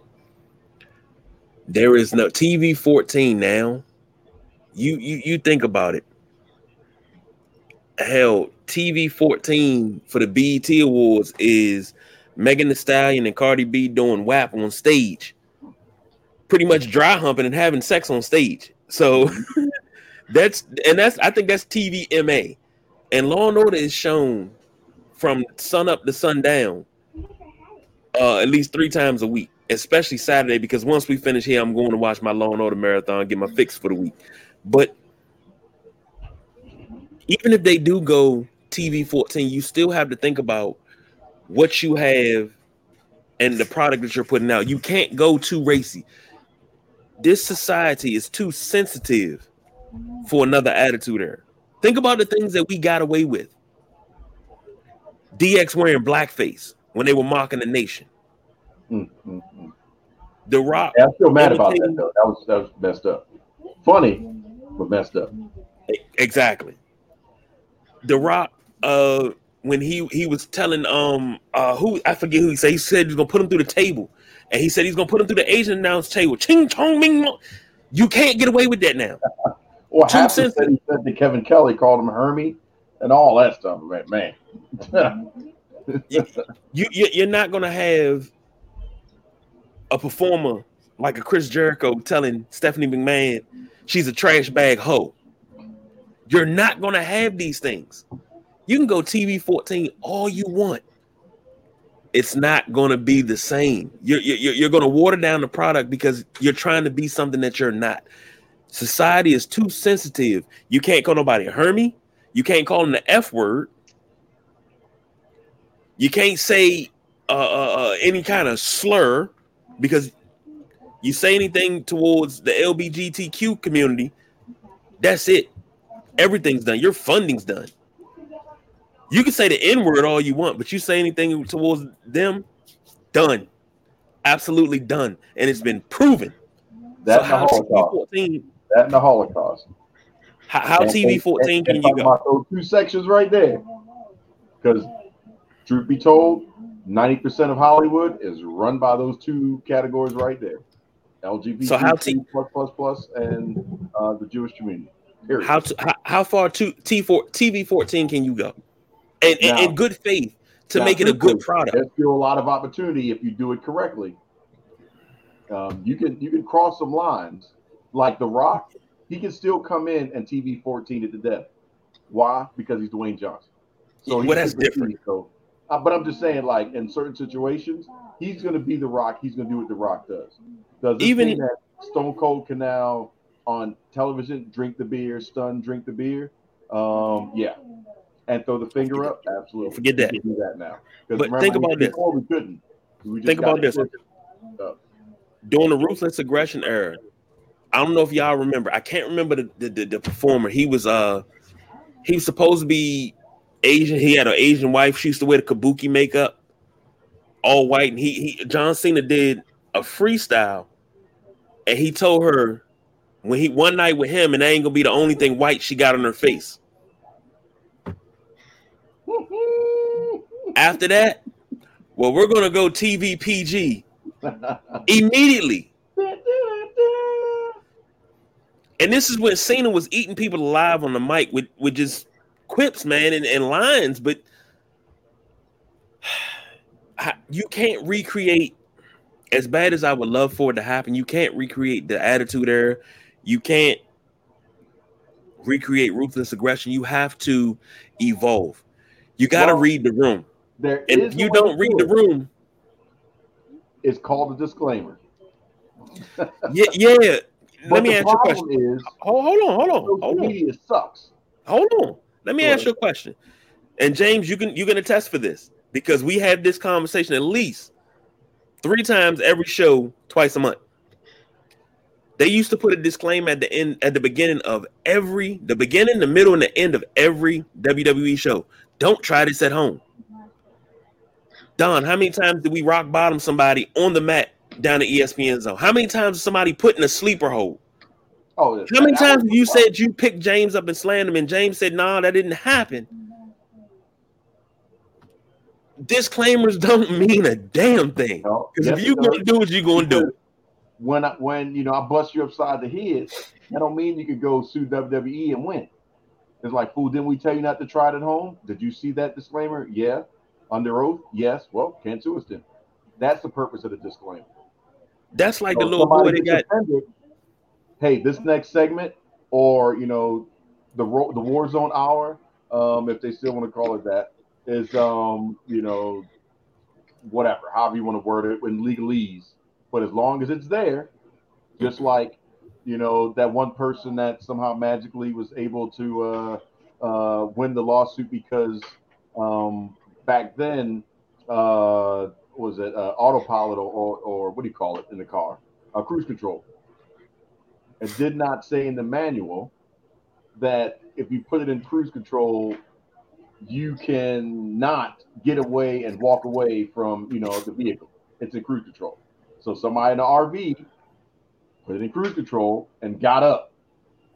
There is no TV 14 now. You think about it. Hell, TV 14 for the BET Awards is Megan Thee Stallion and Cardi B doing WAP on stage, pretty much dry humping and having sex on stage. So I think that's TVMA. And Law and Order is shown from sun up to sundown at least 3 times a week, especially Saturday, because once we finish here, I'm going to watch my Law and Order marathon, get my fix for the week. But even if they do go TV 14, you still have to think about what you have and the product that you're putting out. You can't go too racy. This society is too sensitive for another Attitude Era. Think about the things that we got away with. DX wearing blackface when they were mocking the nation. The Rock. Yeah, I'm still mad about that, though. That was messed up. Funny, but messed up. Exactly. The Rock, when he was telling he said he's gonna put him through the table, and he said he's gonna put him through the Asian announce table. Ching chong ming. You can't get away with that now. Well, half said he said to Kevin Kelly, called him Hermie, and all that stuff. Right, man. You're not gonna have a performer like a Chris Jericho telling Stephanie McMahon she's a trash bag hoe. You're not gonna have these things. You can go TV 14 all you want. It's not gonna be the same. You're gonna water down the product because you're trying to be something that you're not. Society is too sensitive. You can't call nobody Hermie. You can't call them the F word. You can't say any kind of slur, because you say anything towards the LGBTQ community, that's it. Everything's done. Your funding's done. You can say the N word all you want, but you say anything towards them, done. Absolutely done. And it's been proven. That's so the Holocaust. How TV 14 can you go? 2 sections right there. Because truth be told, 90% of Hollywood is run by those 2 categories right there. LGBT, so plus, and the Jewish community. Period. How far to TV 14 can you go? And in good faith to make it a good product. There's still a lot of opportunity if you do it correctly. You can cross some lines. Like The Rock, he can still come in and TV 14 at the death. Why? Because he's Dwayne Johnson. So that's different. But I'm just saying, like, in certain situations, he's going to be The Rock. He's going to do what The Rock does. Even that Stone Cold can now on television, drink the beer, stun, drink the beer. Yeah. And throw the finger up? Absolutely. Forget that. We can do that now. But think about this. We couldn't. Think about this. During the Ruthless Aggression era, I don't know if y'all remember. I can't remember the performer. He was supposed to be Asian. He had an Asian wife. She used to wear the kabuki makeup, all white. And he John Cena did a freestyle, and he told her when he one night with him, and that ain't gonna be the only thing white she got on her face. After that, well, we're gonna go TV PG. Immediately. And this is when Cena was eating people alive on the mic with just quips, man, and lines. But you can't recreate, as bad as I would love for it to happen, you can't recreate the Attitude Era. You can't recreate Ruthless Aggression. You have to evolve. You got to read the room. And if you don't read the room, it's called a disclaimer. yeah. Let me ask you a question. Hold on. Social media sucks. Hold on. Let me ask you a question. And James, you can attest for this, because we had this conversation at least 3 times every show, twice a month. They used to put a disclaimer at the end, at the beginning of every, the beginning, the middle, and the end of every WWE show. Don't try this at home. Don, how many times did we rock bottom somebody on the mat down at ESPN zone? How many times did somebody put in a sleeper hold? Oh, how many times have you said you picked James up and slammed him, and James said, "Nah, that didn't happen"? Disclaimers don't mean a damn thing. Because if you're gonna do what you're gonna do. When I bust you upside the head, that don't mean you could go sue WWE and win. It's like, fool, didn't we tell you not to try it at home? Did you see that disclaimer? Yeah. Under oath? Yes. Well, can't sue us then. That's the purpose of the disclaimer. That's like the little boy they got. Hey, this next segment, or the Warzone Hour, if they still want to call it that, is whatever, however you want to word it, in legalese. But as long as it's there, just like, that one person that somehow magically was able to win the lawsuit because back then, was it autopilot or what do you call it in the car? Cruise control. It did not say in the manual that if you put it in cruise control, you cannot get away and walk away from, the vehicle. It's in cruise control. So somebody in an RV put it in cruise control and got up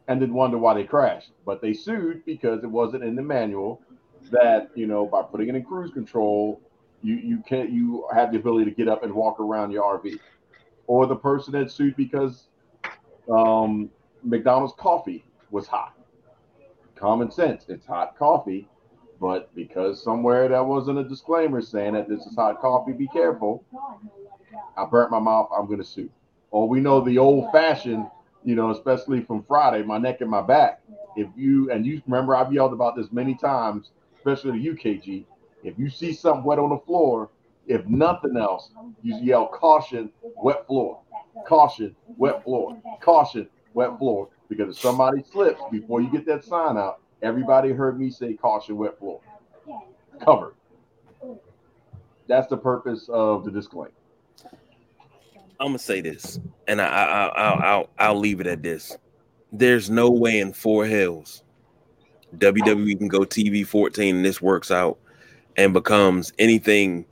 and didn't wonder why they crashed. But they sued because it wasn't in the manual that, by putting it in cruise control, you have the ability to get up and walk around your RV. Or the person that sued because McDonald's coffee was hot. Common sense, it's hot coffee. But because somewhere that wasn't a disclaimer saying that this is hot coffee, be careful, I burnt my mouth, I'm going to sue. Or we know the old fashioned, especially from Friday, my neck and my back. You remember, I've yelled about this many times, especially to you, KG. If you see something wet on the floor, if nothing else, you yell, caution, wet floor, caution, wet floor, caution, wet floor. Because if somebody slips before you get that sign out, everybody heard me say caution, wet floor, covered. That's the purpose of the disclaimer. I'm gonna say this, and I'll leave it at this. There's no way in 4 hells WWE can go TV 14 and this works out and becomes anything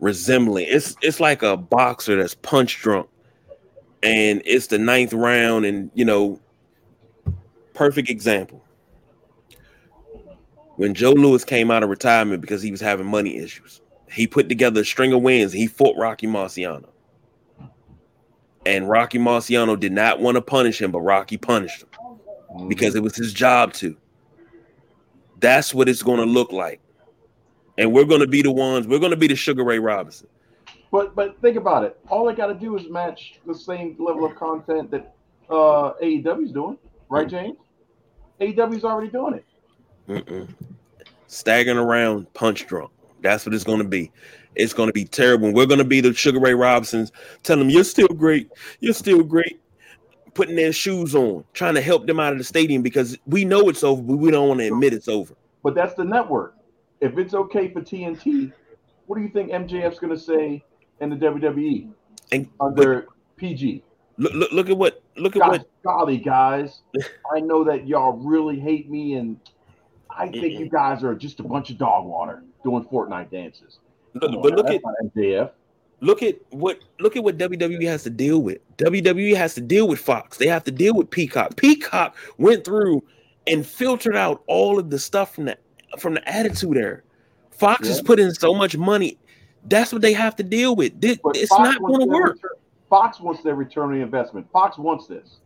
resembling. It's like a boxer that's punch drunk, and it's the 9th round, and perfect example. When Joe Louis came out of retirement because he was having money issues, he put together a string of wins. He fought Rocky Marciano. And Rocky Marciano did not want to punish him, but Rocky punished him because it was his job to. That's what it's going to look like. And we're going to be the ones. We're going to be the Sugar Ray Robinson. But think about it. All they got to do is match the same level of content that AEW's doing. Right, James? AEW's already doing it. Staggering around, punch drunk. That's what it's going to be. It's going to be terrible. We're going to be the Sugar Ray Robinsons, telling them, you're still great, putting their shoes on, trying to help them out of the stadium because we know it's over, but we don't want to admit it's over. But that's the network. If it's okay for TNT, what do you think MJF's going to say in the WWE under PG? Look at what. Golly, guys, I know that y'all really hate me, and I think you guys are just a bunch of dog water doing Fortnite dances. Look at what WWE has to deal with. WWE has to deal with Fox. They have to deal with Peacock. Peacock went through and filtered out all of the stuff from the Attitude Era. Fox is putting so much money. That's what they have to deal with. It's not going to work. Fox wants their return on investment. Fox wants this.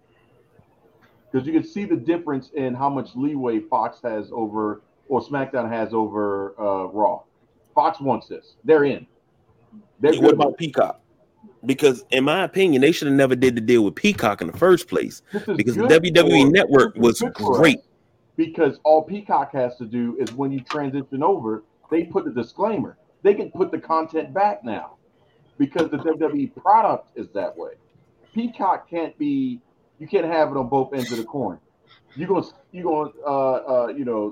Because you can see the difference in how much leeway Fox has over, or SmackDown has over Raw. Fox wants this. They're in. What about Peacock? Because in my opinion, they should have never did the deal with Peacock in the first place. Because the WWE network was great. Because all Peacock has to do is when you transition over, they put the disclaimer. They can put the content back now. Because the WWE product is that way. Peacock can't be. You can't have it on both ends of the coin. You're gonna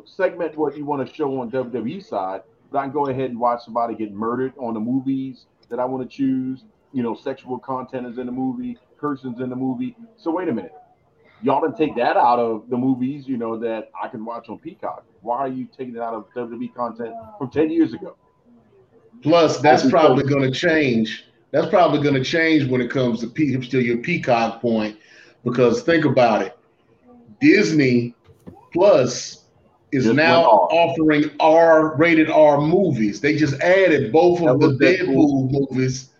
segment what you want to show on WWE side, but I can go ahead and watch somebody get murdered on the movies that I want to choose. You know, sexual content is in the movie, cursing's in the movie. So wait a minute, y'all didn't take that out of the movies. You know that I can watch on Peacock. Why are you taking it out of WWE content from 10 years ago? Plus, that's probably going to change. That's probably going to change when it comes to your Peacock point, because think about it. Disney Plus is now offering rated R movies. They just added both of the Deadpool movies,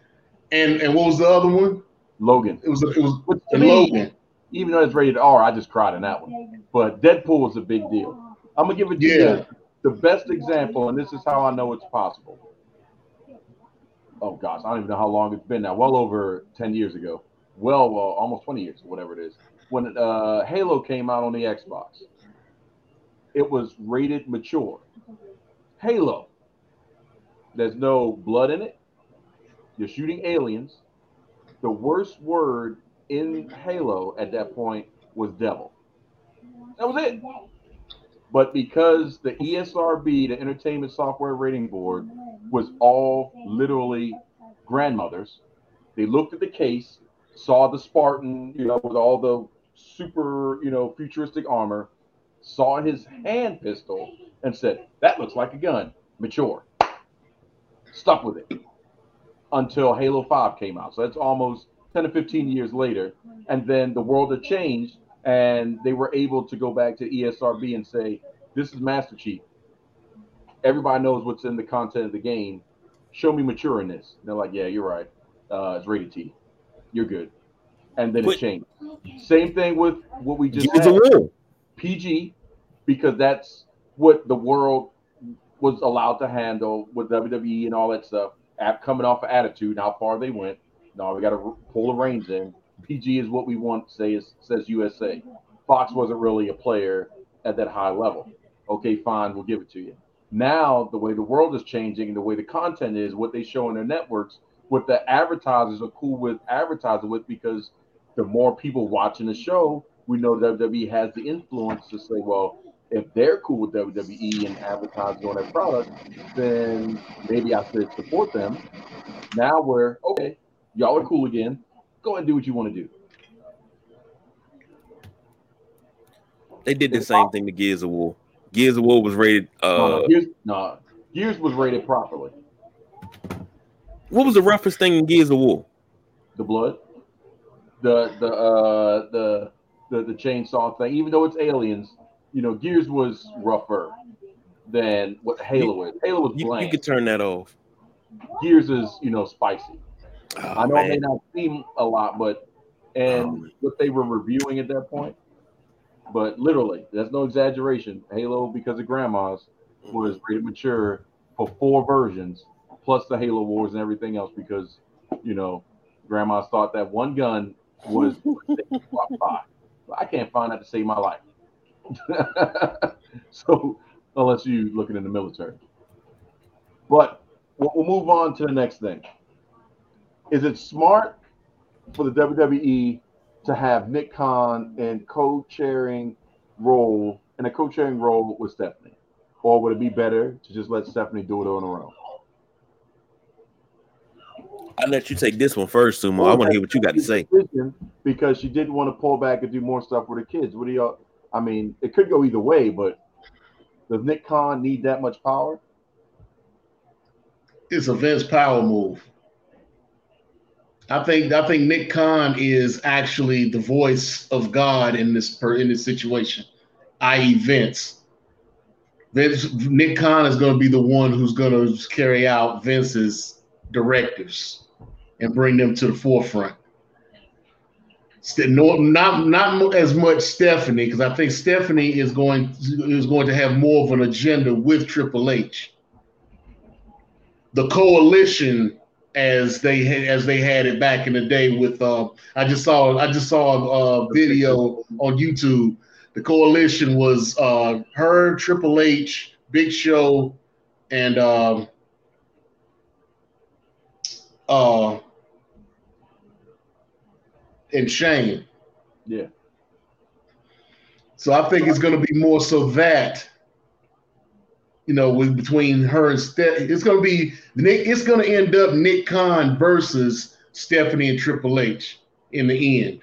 and what was the other one? Logan. It was Logan. Even though it's rated R, I just cried in that one. But Deadpool was a big deal. I'm gonna give it to you the best example, and this is how I know it's possible. Oh gosh, I don't even know how long it's been now. Well over 10 years ago. Well, almost 20 years, whatever it is. When Halo came out on the Xbox, it was rated mature. Halo. There's no blood in it. You're shooting aliens. The worst word in Halo at that point was devil. That was it. But because the ESRB, the Entertainment Software Rating Board, was all literally grandmothers, they looked at the case, saw the Spartan, with all the super, futuristic armor, saw his hand pistol, and said, that looks like a gun. Mature. Stuck with it until Halo 5 came out. So that's almost 10 to 15 years later. And then the world had changed, and they were able to go back to ESRB and say, this is Master Chief. Everybody knows what's in the content of the game. Show me mature in this. And they're like, yeah, you're right. It's rated T. You're good. And then it changed. Same thing with what we just had. PG, because that's what the world was allowed to handle with WWE and all that stuff. Coming off of Attitude, how far they went. No, we got to pull the reins in. PG is what we want, says USA. Fox wasn't really a player at that high level. Okay, fine, we'll give it to you. Now, the way the world is changing and the way the content is, what they show in their networks, what the advertisers are cool with advertising with, because the more people watching the show, we know WWE has the influence to say, well, if they're cool with WWE and advertising on their product, then maybe I should support them. Now we're, okay, y'all are cool again. Go and do what you want to do. They did the same thing to Gears of War. Gears of War was rated. Gears was rated properly. What was the roughest thing in Gears of War? The blood, the chainsaw thing. Even though it's aliens, Gears was rougher than what Halo is. Halo was bland. You could turn that off. Gears is, spicy. Oh, I know it may not seem a lot, but what they were reviewing at that point, but literally, that's no exaggeration. Halo, because of grandmas, was rated mature for 4 versions, plus the Halo Wars and everything else, because, grandmas thought that one gun was I can't find that to save my life. So, unless you're looking in the military. But we'll move on to the next thing. Is it smart for the WWE to have Nick Khan in a co-chairing role with Stephanie? Or would it be better to just let Stephanie do it on her own? I'll let you take this one first, Sumo. I want to hear what you got to say. Because she didn't want to pull back and do more stuff with her kids. What do y'all? I mean, it could go either way, but does Nick Khan need that much power? It's a Vince power move. I think Nick Khan is actually the voice of God in this situation, i.e. Vince. Nick Khan is going to be the one who's going to carry out Vince's directives and bring them to the forefront. Not as much Stephanie, because I think Stephanie is going to have more of an agenda with Triple H. The coalition, as they had it back in the day with I just saw a video on YouTube. The coalition was her, Triple H, Big Show, and Shane. Yeah. So I think it's going to be more so that, you know, with between her and Stephanie, it's going to be Nick. It's going to end up Nick Khan versus Stephanie and Triple H in the end,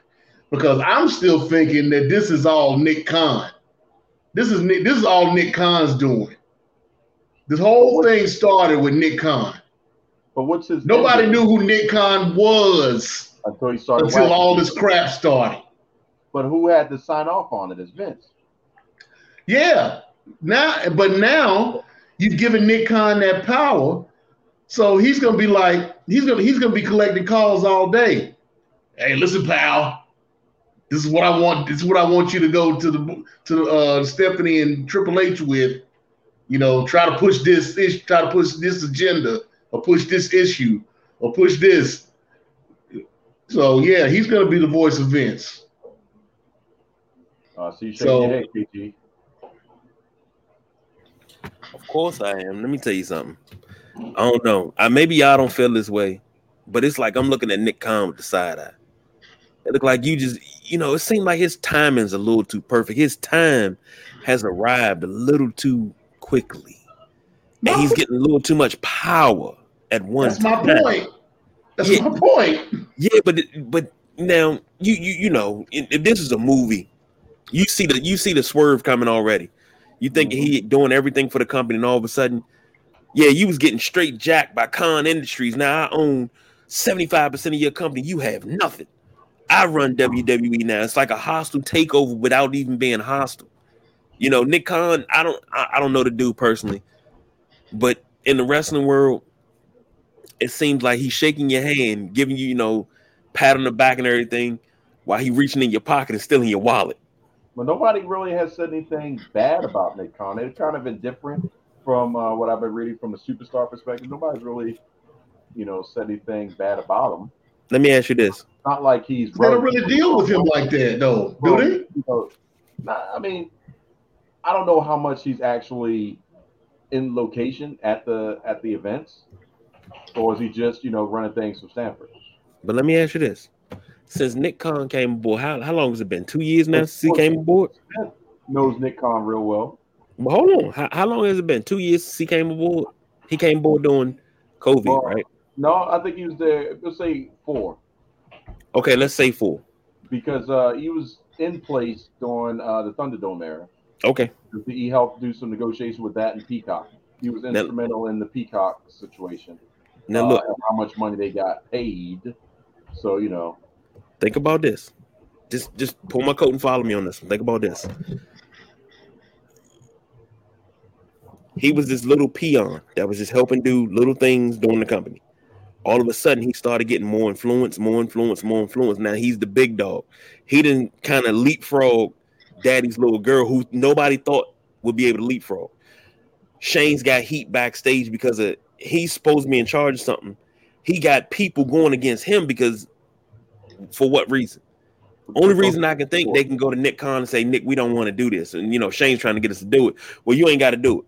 because I'm still thinking that this is all Nick Khan. This is all Nick Khan's doing. This whole thing started with Nick Khan. But what's his? Nobody knew who Nick Khan was until all this crap started. But who had to sign off on it is Vince. Yeah. Now you've given Nick Khan that power, so he's gonna be like he's gonna be collecting calls all day. Hey, listen, pal. This is what I want. This is what I want you to go to Stephanie and Triple H with. You know, try to push this agenda, or push this issue, or push this. So yeah, he's gonna be the voice of Vince. So you shaking your head, KG. Of course I am. Let me tell you something. I don't know. Maybe y'all don't feel this way, but it's like I'm looking at Nick Khan with the side eye. It looked like it seemed like his timing's a little too perfect. His time has arrived a little too quickly. And he's getting a little too much power at once. That's my point. That's my point. Yeah, but now you know, if this is a movie, you see the swerve coming already. You think he doing everything for the company, and all of a sudden, you was getting straight jacked by Khan Industries. Now I own 75% of your company. You have nothing. I run WWE now. It's like a hostile takeover without even being hostile. You know, Nick Khan, I don't know the dude personally, but in the wrestling world, it seems like he's shaking your hand, giving you, pat on the back and everything, while he reaching in your pocket and stealing your wallet. Well, nobody really has said anything bad about Nick Khan. They're kind of indifferent from what I've been reading from a superstar perspective. Nobody's really, said anything bad about him. Let me ask you this. Not like he's... They don't really deal with him like that, though, do they? I don't know how much he's actually in location at the events, or is he just, running things from Stanford? But let me ask you this. Since Nick Khan came aboard, how long has it been? 2 years now since he came aboard? Knows Nick Khan real well. Well, hold on. How long has it been? 2 years since he came aboard? He came aboard during COVID, right? No, I think he was there, let's say 4. Okay, let's say 4. Because he was in place during the Thunderdome era. Okay. He helped do some negotiation with that and Peacock. He was instrumental in the Peacock situation. Now look. How much money they got paid. So, Think about this. Just pull my coat and follow me on this one. Think about this. He was this little peon that was just helping do little things during the company. All of a sudden, he started getting more influence. Now he's the big dog. He didn't kind of leapfrog Daddy's little girl, who nobody thought would be able to leapfrog. Shane's got heat backstage because he's supposed to be in charge of something. He got people going against him because... For what reason? Only reason I can think they can go to Nick Khan and say, Nick, we don't want to do this. And, Shane's trying to get us to do it. Well, you ain't got to do it.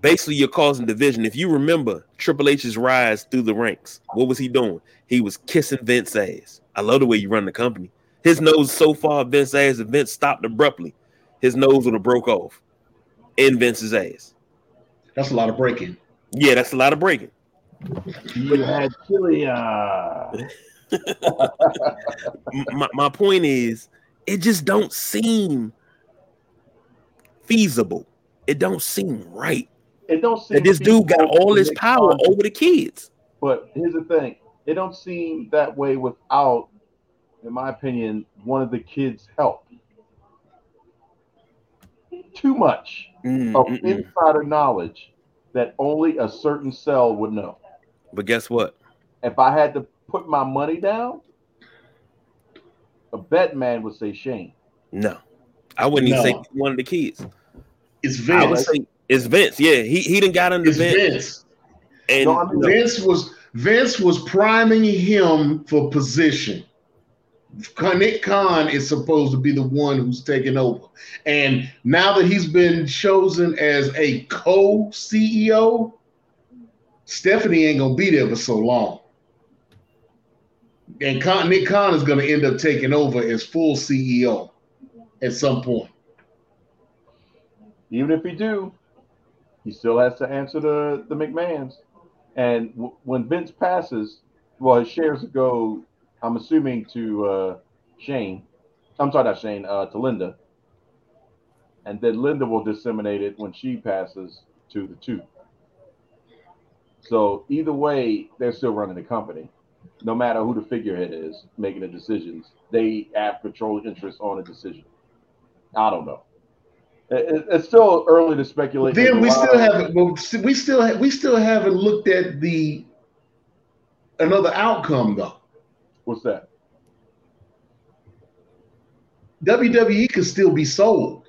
Basically, you're causing division. If you remember Triple H's rise through the ranks, what was he doing? He was kissing Vince's ass. I love the way you run the company. His nose so far, Vince's ass, if Vince stopped abruptly, his nose would have broke off in Vince's ass. That's a lot of breaking. Yeah, that's a lot of breaking. You had chili. my point is, it just don't seem feasible. It don't seem right. It don't seem that this dude got all his power over the kids. But here's the thing. It don't seem that way without, in my opinion, one of the kids' help. Too much of insider knowledge that only a certain cell would know. But guess what? If I had to put my money down, a bet man would say Shane. No, I wouldn't even say one of the kids. It's Vince. I would say it's Vince. Yeah, he done got into Vince. And Vince was priming him for position. Nick Khan is supposed to be the one who's taking over, and now that he's been chosen as a co-CEO, Stephanie ain't gonna be there for so long. And Nick Khan is going to end up taking over as full CEO at some point. even if he do, he still has to answer the McMahons. And when Vince passes, well, his shares go, I'm assuming, to Shane. I'm sorry, not Shane, to Linda. And then Linda will disseminate it when she passes to the two. So either way, they're still running the company. No matter who the figurehead is making the decisions, they have controlling interest on a decision. I don't know. It's still early to speculate. Then we still haven't looked at another outcome though. What's that? WWE could still be sold,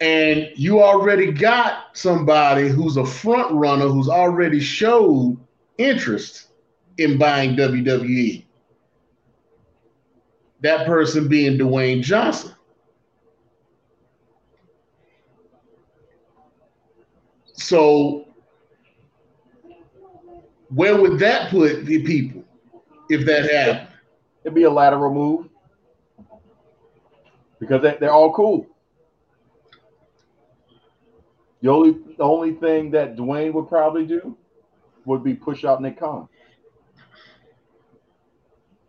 and you already got somebody who's a front runner who's already showed interest in buying WWE. That person being Dwayne Johnson. So where would that put the people if that happened? It'd be a lateral move because they're all cool. The only thing that Dwayne would probably do would be push out Nick Khan.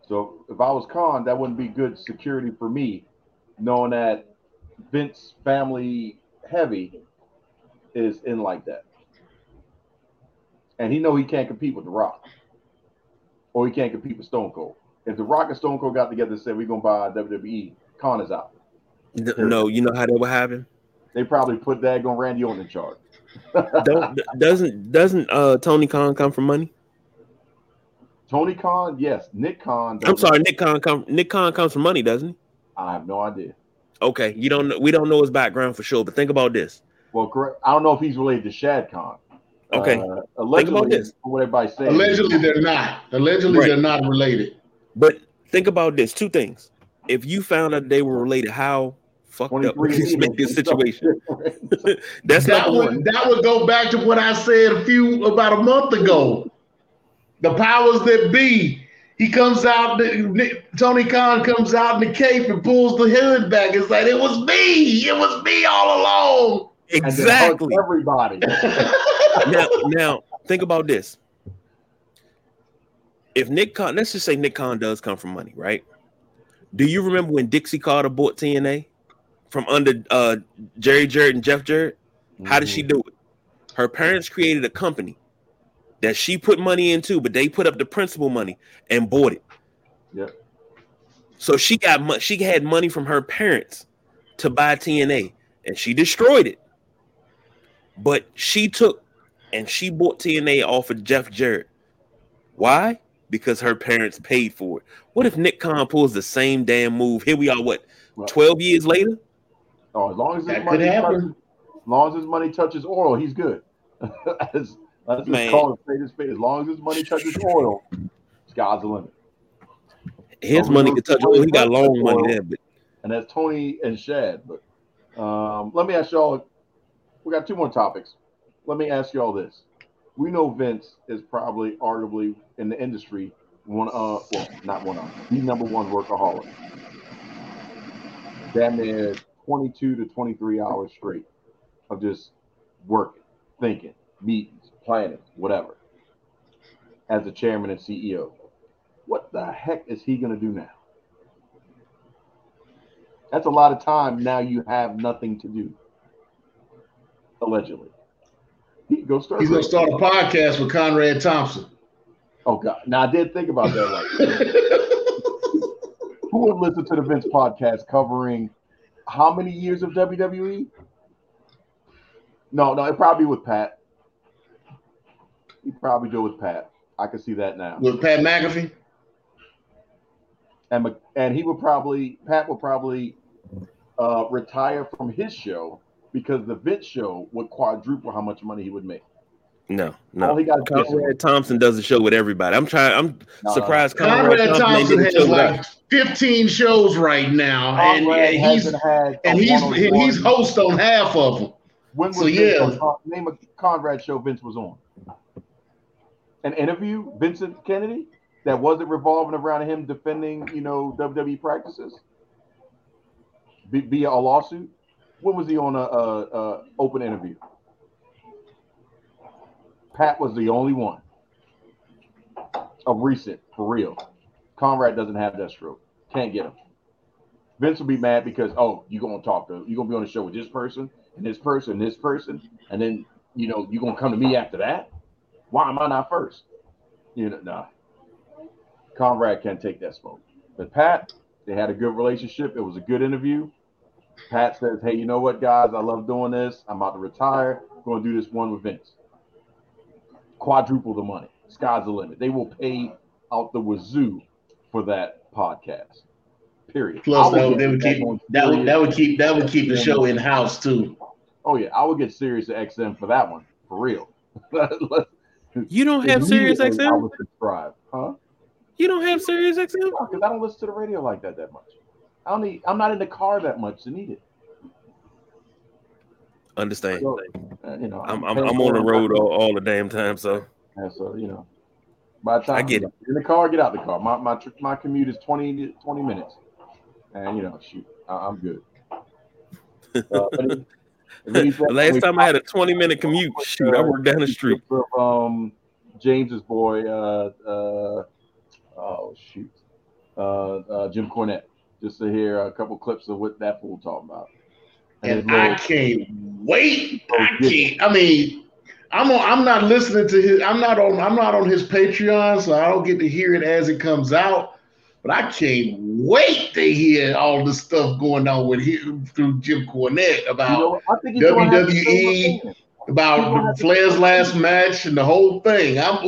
So if I was Khan, that wouldn't be good security for me, knowing that Vince family heavy is in like that. And he know he can't compete with The Rock. Or he can't compete with Stone Cold. If The Rock and Stone Cold got together and said, we're going to buy WWE, Khan is out. No, you know how that would happen? They probably put Dagon Randy Orton in charge. Doesn't Tony Khan come from money? Tony Khan, yes. Nick Khan. I'm sorry, Nick Khan comes from money, doesn't he? I have no idea. Okay, we don't know his background for sure, but think about this. Well, correct. I don't know if he's related to Shad Khan. Okay, allegedly, think about this. What everybody says. Allegedly, they're not. Allegedly, right. They're not related. But think about this. Two things. If you found out they were related, how fucked up would this make this situation? That's that not one. That would go back to what I said about a month ago. The powers that be. He comes out, Tony Khan comes out in the cape and pulls the hood back and says, it was me. It was me all along. Exactly. Everybody. Now, think about this. If Nick Khan, let's just say Nick Khan does come from money, right? Do you remember when Dixie Carter bought TNA from under Jerry Jarrett and Jeff Jarrett? Mm-hmm. How did she do it? Her parents created a company that she put money into, but they put up the principal money and bought it. Yeah. So she had money from her parents to buy TNA, and she destroyed it. But she took and she bought TNA off of Jeff Jarrett. Why? Because her parents paid for it. What if Nick Khan pulls the same damn move? Here we are, 12 years later? Oh, as long as his money touches oil, he's good. Let's just call it spade a spade. As long as his money touches oil, sky's the limit. His money can touch oil. He got long money there. But... And that's Tony and Shad. But let me ask y'all, we got two more topics. Let me ask y'all this. We know Vince is probably arguably in the industry the number one workaholic. Damn near 22 to 23 hours straight of just working, thinking, meetings, planning, whatever, as the chairman and CEO. What the heck is he going to do now? That's a lot of time now you have nothing to do, allegedly. He's going to start a podcast with Conrad Thompson. Oh, God. Now, I did think about that. Who would listen to the Vince podcast covering how many years of WWE? No, it probably with Pat. He probably do with Pat. I can see that now. With Pat McAfee? And Pat will probably retire from his show because the Vince show would quadruple how much money he would make. No. All he got Conrad Thompson does a show with everybody. I'm surprised. Conrad Thompson has like 15 shows right now, and he's host on half of them. When was name a Conrad show Vince was on? An interview, Vincent Kennedy, that wasn't revolving around him defending, WWE practices. via a lawsuit? What was he on a open interview? Pat was the only one of recent, for real. Conrad doesn't have that stroke. Can't get him. Vince will be mad because, oh, you're going to talk to, you're going to be on the show with this person and this person and this person. And then, you know, you're going to come to me after that? Why am I not first? You know, nah. Conrad can't take that smoke. But Pat, they had a good relationship. It was a good interview. Pat says, hey, you know what, guys? I love doing this. I'm about to retire. I'm going to do this one with Vince. Quadruple the money. Sky's the limit. They will pay out the wazoo for that podcast. Period. Plus, that would keep the show in house too. Oh yeah, I would get Sirius XM for that one, for real. You don't have Sirius XM? I would subscribe, huh? You don't have Sirius XM? Because I don't listen to the radio like that much. I'm not in the car that much to need it. Understand? So, you know, I'm on the road all the damn time, so. And so, you know, by the time I get it. In the car, get out the car. My commute is 20 minutes, and you know, shoot, I'm good. Last time I had a 20-minute commute, shoot, I worked down the street. James's boy, Jim Cornette, just to hear a couple clips of what that fool talking about. And I can't wait. I'm not on his Patreon, so I don't get to hear it as it comes out. But I can't wait to hear all the stuff going on with him through Jim Cornette about WWE, about Flair's last match, and the whole thing. I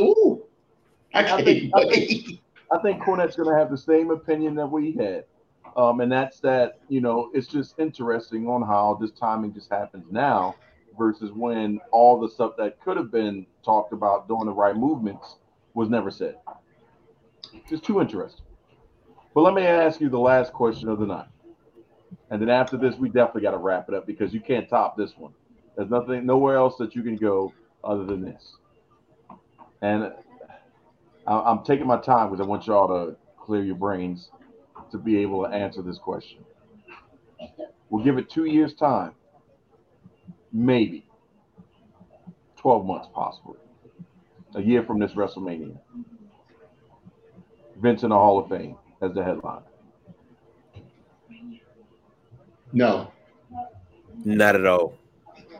think Cornette's gonna have the same opinion that we had, and that's that. You know, it's just interesting on how this timing just happens now. Versus when all the stuff that could have been talked about doing the right movements was never said. It's too interesting. But let me ask you the last question of the night. And then after this, we definitely got to wrap it up because you can't top this one. There's nowhere else that you can go other than this. And I'm taking my time because I want y'all to clear your brains to be able to answer this question. We'll give it 2 years' time. Maybe 12 months, possibly a year from this WrestleMania. Vince in the Hall of Fame as the headline. No, not at all.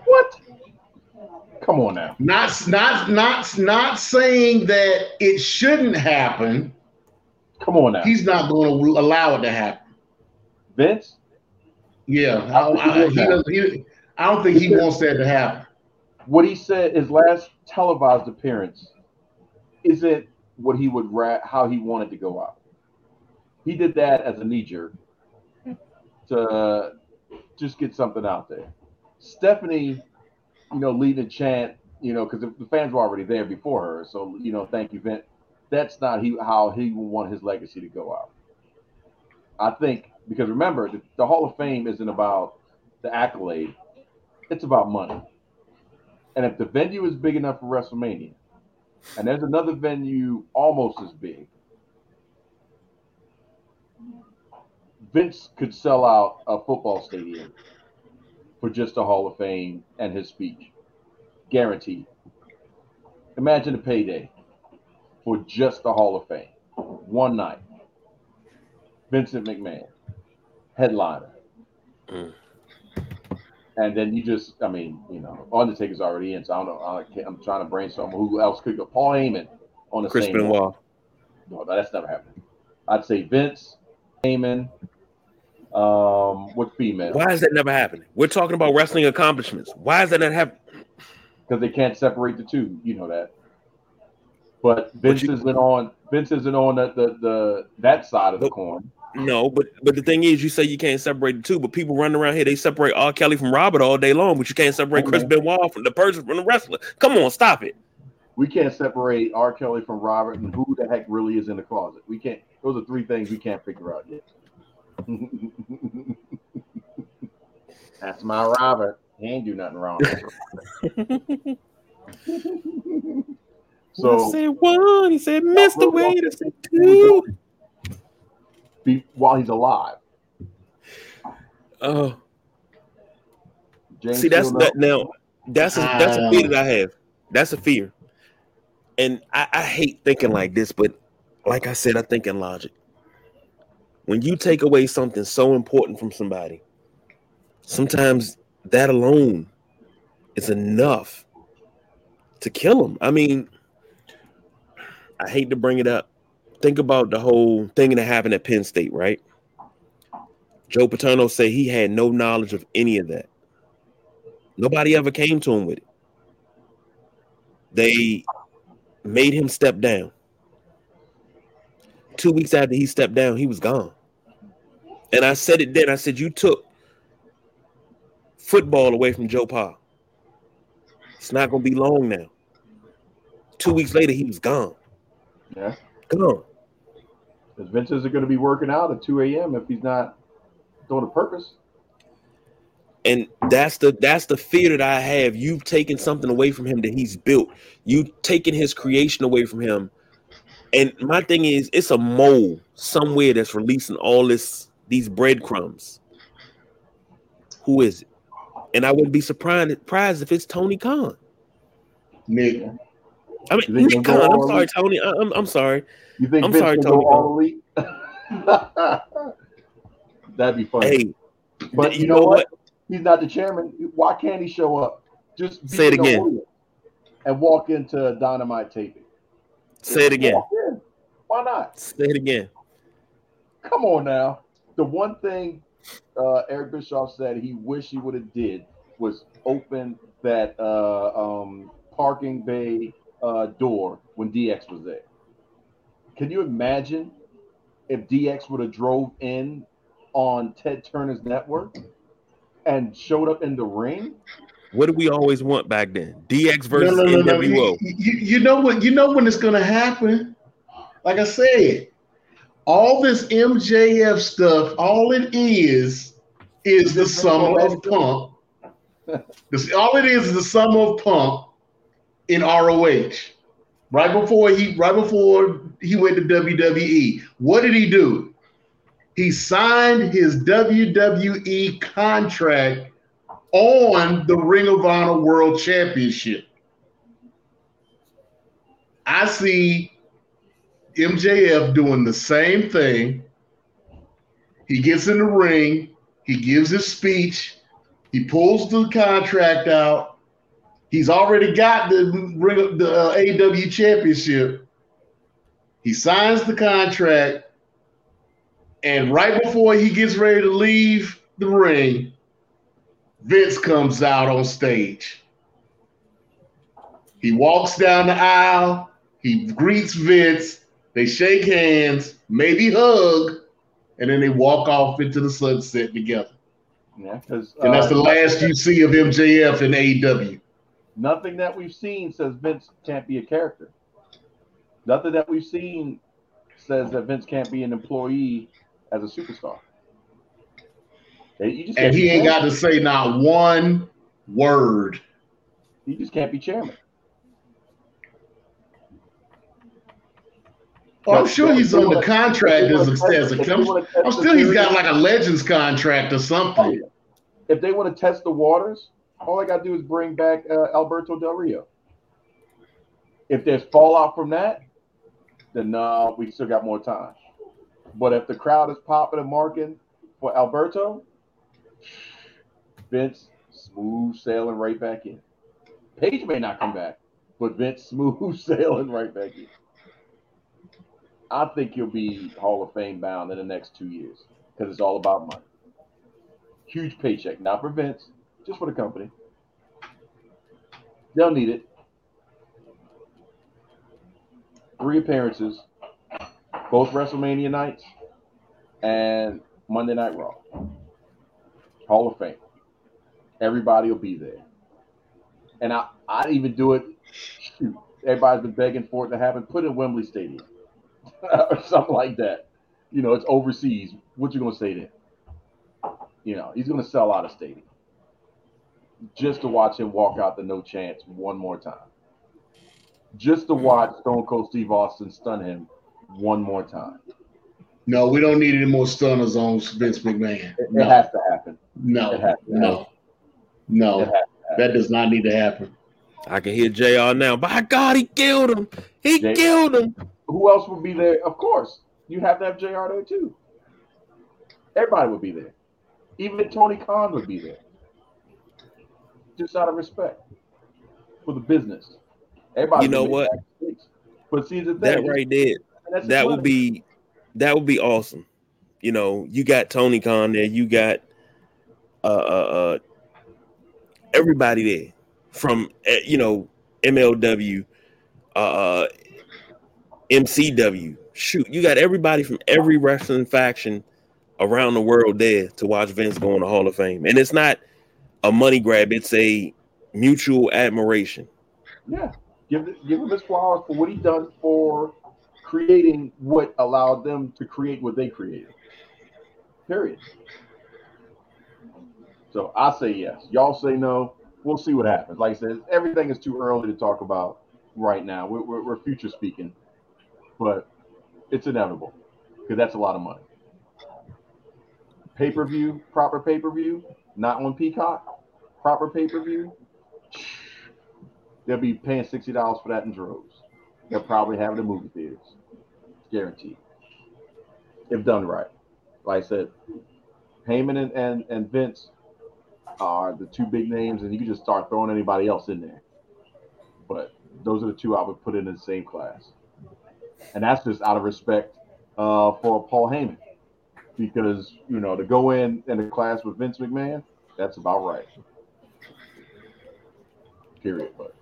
What? Come on now. Not saying that it shouldn't happen. Come on now. He's not going to allow it to happen. Vince? Yeah, I don't think he wants that to happen. What he said, his last televised appearance, isn't what he would how he wanted to go out. He did that as a knee-jerk to just get something out there. Stephanie, you know, leading a chant, you know, because the fans were already there before her. So, you know, thank you, Vince. That's not how he would want his legacy to go out. I think, because remember, the Hall of Fame isn't about the accolade. It's about money. And if the venue is big enough for WrestleMania, and there's another venue almost as big, Vince could sell out a football stadium for just the Hall of Fame and his speech. Guaranteed. Imagine a payday for just the Hall of Fame. One night. Vincent McMahon. Headliner. And then you just, I mean, you know, Undertaker's already in, so I don't know. I'm trying to brainstorm who else could go. Paul Heyman on the same. Crispin Wall. No, that's never happening. I'd say Vince, Heyman, what female? Why is that never happening? We're talking about wrestling accomplishments. Why is that not happening? Because they can't separate the two. You know that. But Vince isn't on the that side of the coin. No, but the thing is, you say you can't separate the two, but people running around here, they separate R. Kelly from Robert all day long, but you can't separate Chris Benoit from the person, from the wrestler. Come on, stop it. We can't separate R. Kelly from Robert and who the heck really is in the closet. We can't. Those are three things we can't figure out yet. That's my Robert. He ain't do nothing wrong. So I said one. He said, Mr. Wade. I said two. While he's alive, Oh. See, that's that now. That's a fear that I have. That's a fear, and I hate thinking like this. But like I said, I think in logic. When you take away something so important from somebody, sometimes that alone is enough to kill them. I mean, I hate to bring it up. Think about the whole thing that happened at Penn State, right? Joe Paterno said he had no knowledge of any of that. Nobody ever came to him with it. They made him step down. 2 weeks after he stepped down, he was gone. And I said it then. I said, you took football away from Joe Pa. It's not going to be long now. 2 weeks later, he was gone. Yeah. Gone. Because Vince isn't going to be working out at 2 a.m. if he's not doing a purpose. And that's the fear that I have. You've taken something away from him that he's built. You've taken his creation away from him. And my thing is, it's a mole somewhere that's releasing all these breadcrumbs. Who is it? And I wouldn't be surprised if it's Tony Khan. Nick. I mean, Nick Khan. I'm sorry, Tony. I'm sorry. You think I'm sorry, Tony Khan. That'd be funny. Hey, but you know what? He's not the chairman. Why can't he show up? Just say it again. And walk into Dynamite taping. Say it again. Why not? Say it again. Come on now. The one thing Eric Bischoff said he wished he would have did was open that parking bay door when DX was there. Can you imagine if DX would have drove in on Ted Turner's network and showed up in the ring? What did we always want back then? DX versus NWO. You know when it's gonna happen. Like I said, all this MJF stuff, all it is the summer of Punk. All it is the summer of Punk in ROH. Right before he went to WWE. What did he do? He signed his WWE contract on the Ring of Honor World Championship. I see MJF doing the same thing. He gets in the ring, he gives his speech, he pulls the contract out. He's already got the AEW championship. He signs the contract, and right before he gets ready to leave the ring, Vince comes out on stage. He walks down the aisle. He greets Vince. They shake hands, maybe hug, and then they walk off into the sunset together. Yeah, and that's the last you see of MJF in AEW. Nothing that we've seen says Vince can't be a character. Nothing that we've seen says that Vince can't be an employee as a superstar. And he ain't got to say not one word. He just can't be chairman. Oh, I'm sure he's under contract as a company. I'm still he's got like a Legends contract or something. If they want to test the waters, all I got to do is bring back Alberto Del Rio. If there's fallout from that, then we still got more time. But if the crowd is popping and marking for Alberto, Vince smooth sailing right back in. Paige may not come back, but Vince smooth sailing right back in. I think he'll be Hall of Fame bound in the next 2 years because it's all about money. Huge paycheck, not for Vince, just for the company. They'll need it. 3 appearances, both WrestleMania nights, and Monday Night Raw. Hall of Fame. Everybody will be there. And I'd even do it. Shoot, everybody's been begging for it to happen. Put it in Wembley Stadium or something like that. You know, it's overseas. What you going to say then? You know, he's going to sell out a stadium just to watch him walk out the no chance one more time. Just to watch Stone Cold Steve Austin stun him one more time. No, we don't need any more stunners on Vince McMahon. It has to happen. No. That does not need to happen. I can hear JR now. By God, he killed him. He killed him. Who else would be there? Of course. You have to have JR there too. Everybody would be there. Even Tony Khan would be there. Just out of respect for the business. Everybody. You know what? But see the thing. That right there. That would be awesome. You know, you got Tony Khan there. You got everybody there from MLW, MCW. Shoot, you got everybody from every wrestling faction around the world there to watch Vince go in the Hall of Fame. And it's not a money grab. It's a mutual admiration. Yeah. Give him his flowers for what he done for creating what allowed them to create what they created. Period. So I say yes. Y'all say no. We'll see what happens. Like I said, everything is too early to talk about right now. We're future speaking. But it's inevitable because that's a lot of money. Pay-per-view, proper pay-per-view, not on Peacock, proper pay-per-view. They'll be paying $60 for that in droves. They'll probably have it in movie theaters. Guaranteed. If done right. Like I said, Heyman and Vince are the two big names, and you can just start throwing anybody else in there. But those are the two I would put in the same class. And that's just out of respect for Paul Heyman. Because, to go in a class with Vince McMahon, that's about right. Period. But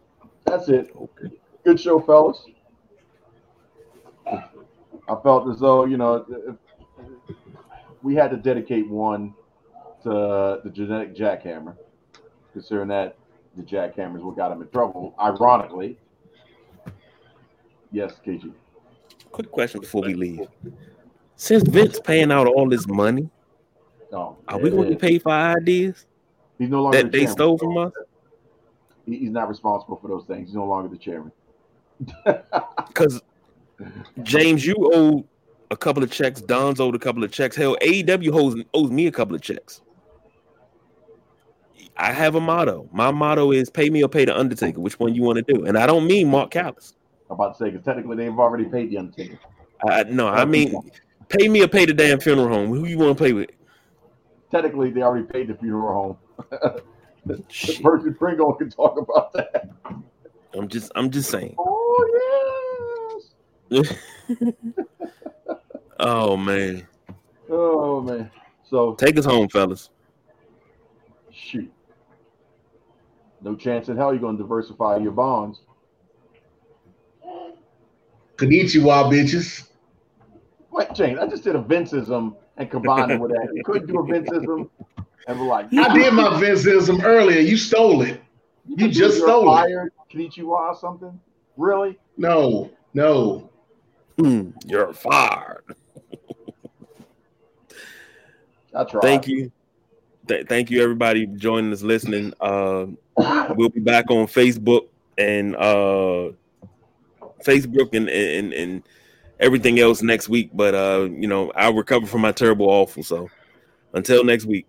that's it. Okay. Good show, fellas. I felt as though, we had to dedicate one to the genetic jackhammer, considering that the jackhammer is what got him in trouble, ironically. Yes, KG. Quick question before we leave. Since Vince paying out all this money, are we going to get paid for our ideas he's no longer that the they stole from us? He's not responsible for those things. He's no longer the chairman. Because, James, you owe a couple of checks. Don's owed a couple of checks. Hell, AEW owes me a couple of checks. I have a motto. My motto is pay me or pay the Undertaker, which one you want to do. And I don't mean Mark Callis. I'm about to say, because technically they've already paid the Undertaker. I mean, pay me or pay the damn funeral home. Who you want to pay with? Technically, they already paid the funeral home. Virgil Pringle can talk about that. I'm just saying. Oh yes. Oh man. So take us home, fellas. Shoot. No chance in hell you're gonna diversify your bonds. Konnichiwa, bitches. Wait, James, I just did a Vinceism and combined it with that. You couldn't do a Vinceism. And we're like, I did my Vinceism earlier. You stole it. You just stole fired, it. Konnichiwa or something? Really? No. You're fired. I tried. Thank you. Thank you, everybody, for joining us, listening. We'll be back on Facebook and and everything else next week. But I'll recover from my terrible awful. So until next week.